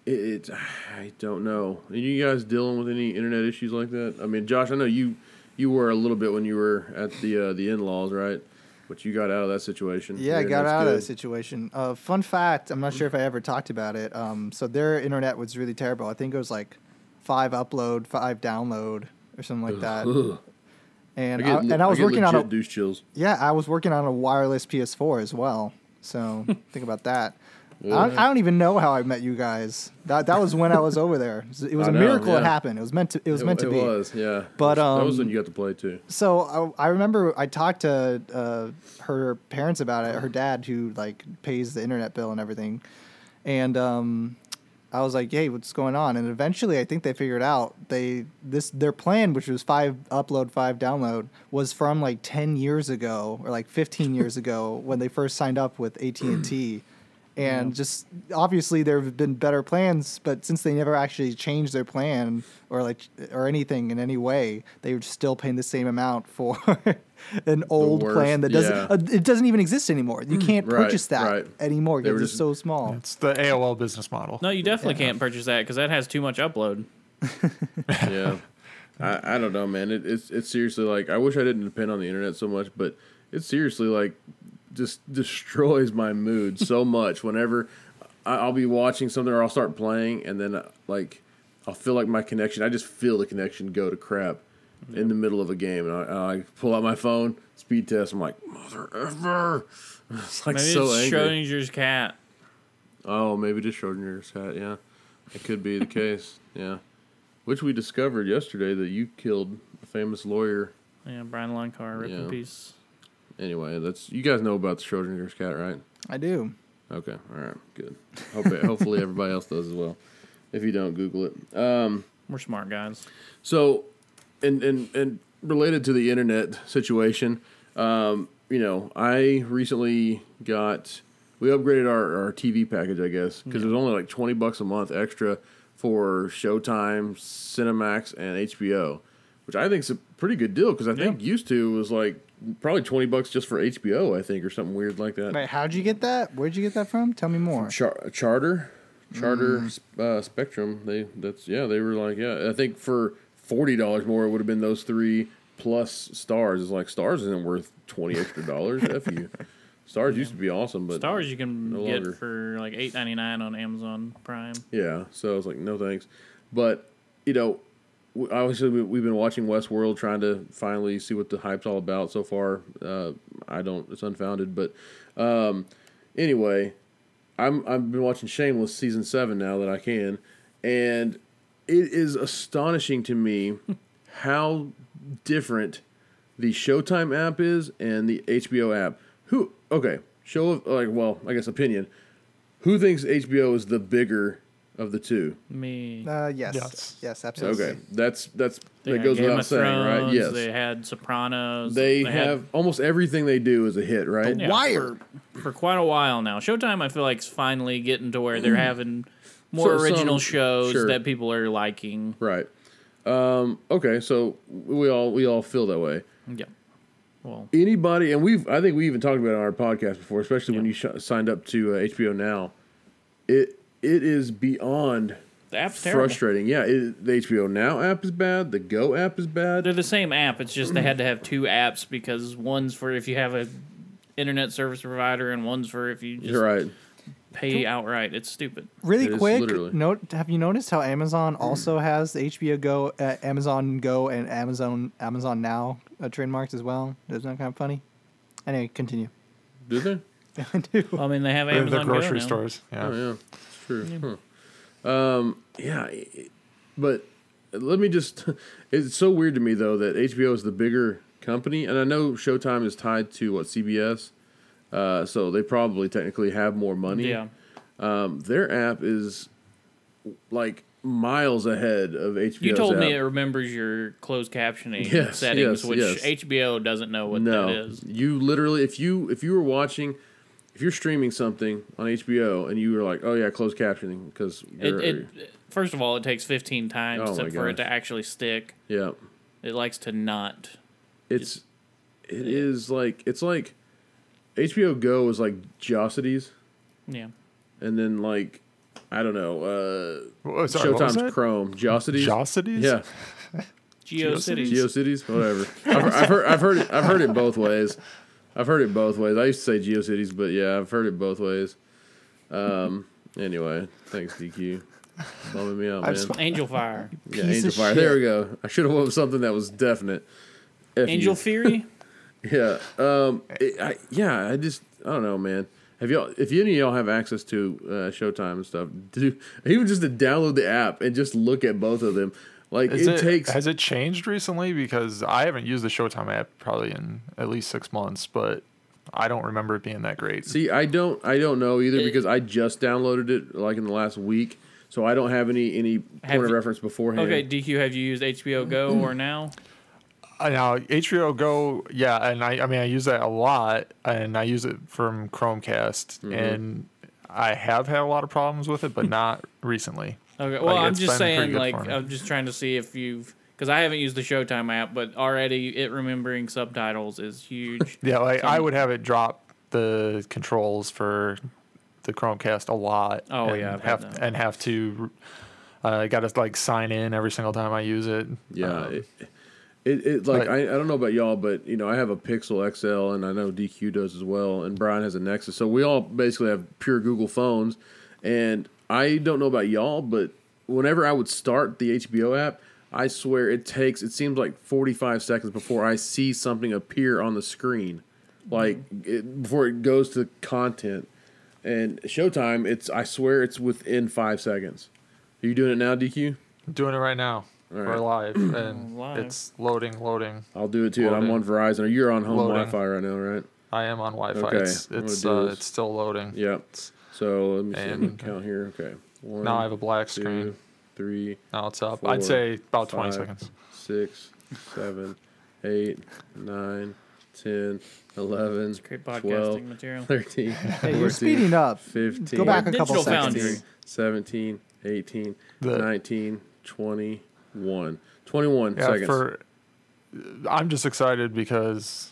I don't know. Are you guys dealing with any internet issues like that? I mean, Josh, I know you were a little bit when you were at the in-laws, right? But you got out of that situation. Yeah, I got out of that situation. Fun fact, I'm not sure if I ever talked about it. So their internet was really terrible. I think it was like 5 upload, 5 download or something like that. Ugh. And I was working on douche chills. Yeah, I was working on a wireless PS4 as well. So think about that. Yeah. I don't even know how I met you guys. That was when I was over there. It was miracle it happened. It was meant to. It was meant to be. It was, yeah. But that was when you got to play too. So I remember I talked to her parents about it. Her dad, who like pays the internet bill and everything, and I was like, hey, what's going on? And eventually I think they figured out their plan, which was 5 upload, 5 download, was from like 10 years ago or like 15 years ago when they first signed up with AT&T. And just obviously there have been better plans, but since they never actually changed their plan or anything in any way, they were still paying the same amount for an old plan that doesn't it doesn't even exist anymore. You can't purchase that anymore because it's so small. It's the AOL business model. No, you definitely can't purchase that because that has too much upload. Yeah, I don't know, man. It's seriously like, I wish I didn't depend on the internet so much, but it's seriously like, just destroys my mood so much. Whenever I'll be watching something or I'll start playing, and then like I'll feel like my connection, I just feel the connection go to crap in the middle of a game, and I pull out my phone, speed test. I'm like, mother ever. It's like, maybe so it's angry. Schrodinger's cat. Oh, maybe just Schrodinger's cat. Yeah, it could be the case. Yeah, which we discovered yesterday that you killed a famous lawyer. Yeah, Brian Longcar, rip in peace. Anyway, you guys know about the Schrodinger's cat, right? I do. Okay, all right, good. Hopefully everybody else does as well. If you don't, Google it. We're smart guys. So, and related to the internet situation, you know, I recently we upgraded our TV package, I guess, because it was only like $20 a month extra for Showtime, Cinemax, and HBO, which I think is a pretty good deal because I think used to was like, probably $20 just for HBO, I think, or something weird like that. Wait, how'd you get that? Where'd you get that from? Tell me more. Charter, Spectrum. They were like, I think for $40 more, it would have been those three plus Stars. It's like Stars isn't worth $20 extra. F you. Stars used to be awesome, but Stars you can get for like $8.99 on Amazon Prime. Yeah, so I was like, no thanks. But you know, obviously, we've been watching Westworld, trying to finally see what the hype's all about. So far, it's unfounded. But anyway, I've been watching Shameless season 7 now that I can, and it is astonishing to me how different the Showtime app is and the HBO app. Who? Okay, opinion. Who thinks HBO is the bigger of the two? Me. Yes, absolutely. Okay, that goes without saying, right? Yes. They had Sopranos. They have almost everything they do is a hit, right? The Wire. For quite a while now. Showtime, I feel like, is finally getting to where they're having more original shows that people are liking. Right. Okay, so we all feel that way. Yeah. Well, anybody, and I think we even talked about it on our podcast before, especially when you signed up to HBO Now. It is beyond frustrating. Terrible. Yeah, the HBO Now app is bad. The Go app is bad. They're the same app. It's just they had to have two apps because one's for if you have a internet service provider and one's for if you just pay outright. It's stupid. Really quick note: have you noticed how Amazon also has the HBO Go, Amazon Go, and Amazon Now trademarked as well? Isn't that kind of funny? Anyway, continue. Do they? I do. I mean, they have Amazon Go now. They're grocery stores. Yeah. Oh, yeah. It's true. Yeah. But let me just... It's so weird to me, though, that HBO is the bigger company. And I know Showtime is tied to, CBS? So they probably technically have more money. Yeah. Their app is, miles ahead of HBO's app. You told me it remembers your closed captioning settings, which HBO doesn't know what that is. You literally... If you were watching... If you're streaming something on HBO and you were like, "Oh yeah, closed captioning," because first of all, it takes 15 times for it to actually stick. Yeah, it likes to not. It's like HBO Go is like Jocities. Yeah, and then I don't know, Showtime's Chrome Jocities. Yeah. GeoCities, whatever. I've heard it both ways. I've heard it both ways. I used to say GeoCities, but yeah, I've heard it both ways. Anyway, thanks, DQ. Bumming me out, man. Angel Fire. Yeah, Angel Fire. Shit. There we go. I should have went with something that was definite. Angel Fury? Yeah. I don't know, man. Have y'all, if any of y'all have access to Showtime and stuff, even just to download the app and just look at both of them. Has it changed recently? Because I haven't used the Showtime app probably in at least 6 months, but I don't remember it being that great. See, I don't know either because I just downloaded it in the last week, so I don't have any point of reference beforehand. Okay, DQ, have you used HBO Go or Now? Now HBO Go, yeah, and I use that a lot, and I use it from Chromecast, and I have had a lot of problems with it, but not recently. Okay. Well, I'm just saying, I'm just trying to see if you've, because I haven't used the Showtime app, but already it remembering subtitles is huge. Yeah, I would have it drop the controls for the Chromecast a lot. Oh, got to sign in every single time I use it. Yeah, I don't know about y'all, but I have a Pixel XL, and I know DQ does as well, and Brian has a Nexus, so we all basically have pure Google phones, and I don't know about y'all, but whenever I would start the HBO app, I swear it seems like 45 seconds before I see something appear on the screen, before it goes to content. And Showtime, I swear it's within 5 seconds. Are you doing it now, DQ? I'm doing it right now. All right. We're live, and it's loading. I'll do it too. Loading. I'm on Verizon. You're on home Wi-Fi right now, right? I am on Wi-Fi. Okay. It's still loading. Yeah. So let me see if I can count here. Okay. One, now I have a black screen. 3. Now it's up. 4, I'd say about 20 seconds. 6, 7, 8, 9, 10, 11, that's great podcasting 12, material. 13, 14, you're speeding up. 15, go back a couple seconds. 17, 18, 19, 21. 21 seconds. I'm just excited because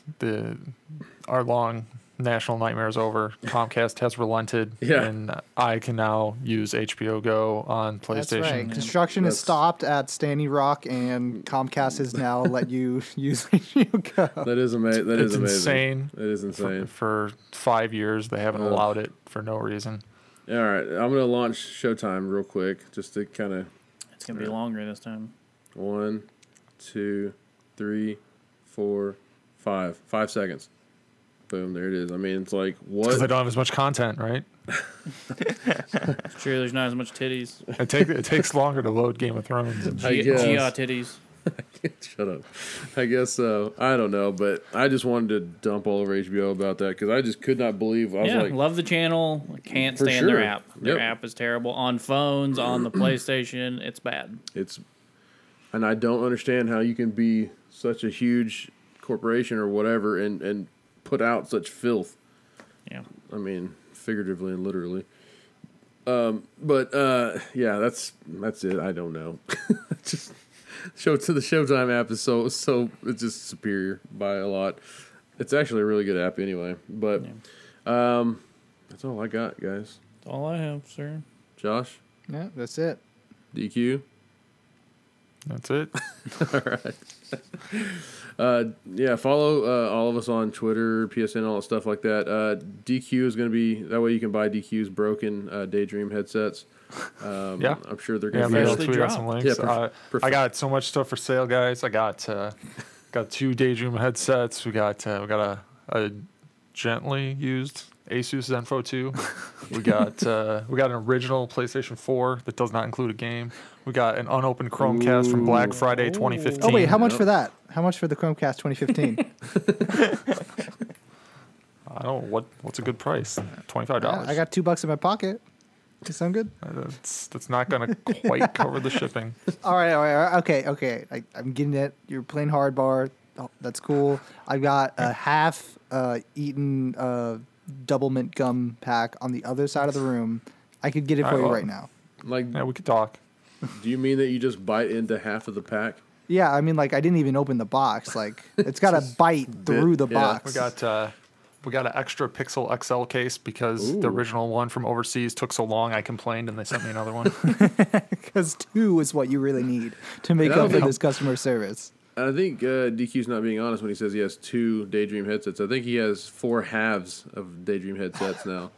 our long national nightmare is over. Comcast has relented, and I can now use HBO Go on PlayStation. That's right. Construction has stopped at Stony Rock, and Comcast has now let you use HBO Go. That is amazing. Insane. That is insane. For 5 years, they haven't allowed it for no reason. All right, I'm gonna launch Showtime real quick, just to kind of. It's gonna be longer this time. 1, 2, 3, 4, 5. 5 seconds. Boom, there it is. I mean, it's like, what? Because they don't have as much content, right? It's true, there's not as much titties. It takes longer to load Game of Thrones. Gia titties. Shut up. I guess so. I don't know, but I just wanted to dump all over HBO about that because I just could not believe. I was like, love the channel. I can't stand their app. Their app is terrible. On phones, on the PlayStation, it's bad. And I don't understand how you can be such a huge corporation or whatever and put out such filth. Yeah. I mean, figuratively and literally. But that's it. I don't know. Just... The Showtime app is so it's just superior by a lot. It's actually a really good app anyway. But that's all I got, guys. That's all I have, sir. Josh? Yeah, that's it. DQ? That's it. All right. Follow all of us on Twitter, PSN, all that stuff like that. DQ is going to be... That way you can buy DQ's broken Daydream headsets. I'm sure they're going to be... Yeah, some links. Yeah, I got so much stuff for sale, guys. I got two Daydream headsets. We got a gently used Asus Zenfone 2. We got an original PlayStation 4 that does not include a game. We got an unopened Chromecast from Black Friday 2015. Oh wait, how much for that? How much for the Chromecast 2015? I don't know what's a good price. $25. I got $2 in my pocket. Does that sound good? That's not going to quite cover the shipping. All right. Okay. I'm getting it. You're playing hard bar. Oh, that's cool. I've got a half eaten double mint gum pack on the other side of the room. I could get it for you right now. We could talk. Do you mean that you just bite into half of the pack? Yeah, I mean, I didn't even open the box. It's got to bite through the box. Yeah. We got an extra Pixel XL case because the original one from overseas took so long I complained and they sent me another one. Because 2 is what you really need to make up for this customer service. I think DQ's not being honest when he says he has 2 Daydream headsets. I think he has 4 halves of Daydream headsets now.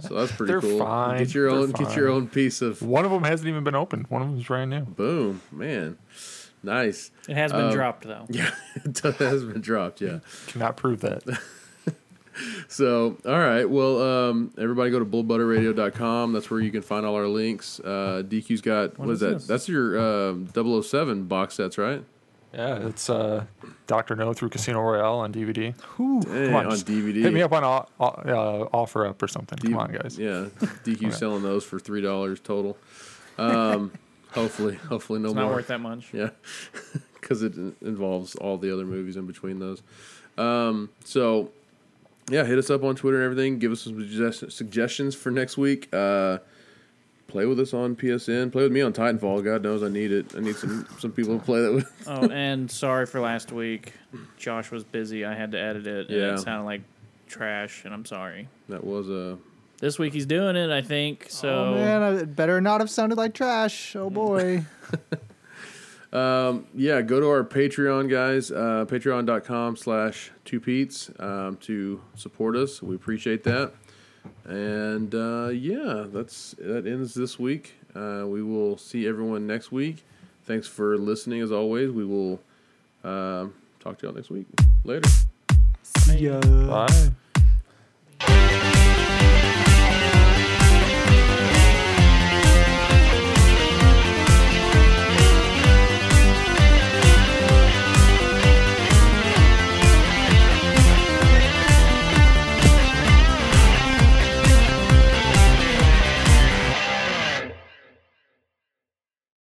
So that's pretty cool. Fine. Get your own piece of... One of them hasn't even been opened. One of them is brand new. Boom. Man. Nice. It has been dropped, though. Yeah, it has been dropped, yeah. Cannot prove that. So, all right. Well, everybody go to bullbutterradio.com. That's where you can find all our links. DQ's got, what is that? This? That's your 007 box sets, right? Yeah, it's Dr. No through Casino Royale on DVD. Ooh, dang, on DVD. Hit me up on OfferUp or something. Come on, guys. Yeah, DQ selling those for $3 total. Hopefully no more. It's not more. Worth that much. Yeah, because it involves all the other movies in between those. Hit us up on Twitter and everything. Give us some suggestions for next week. Play with us on PSN. Play with me on Titanfall. God knows I need it. I need some people to play that with. Oh, and sorry for last week. Josh was busy. I had to edit it. And it sounded like trash, and I'm sorry. That was a... This week he's doing it, I think. So. Oh, man. It better not have sounded like trash. Oh, boy. Go to our Patreon, guys. Patreon.com/2Peats to support us. We appreciate that. And that ends this week. We will see everyone next week. Thanks for listening as always. We will talk to y'all next week. Later. See ya. Bye.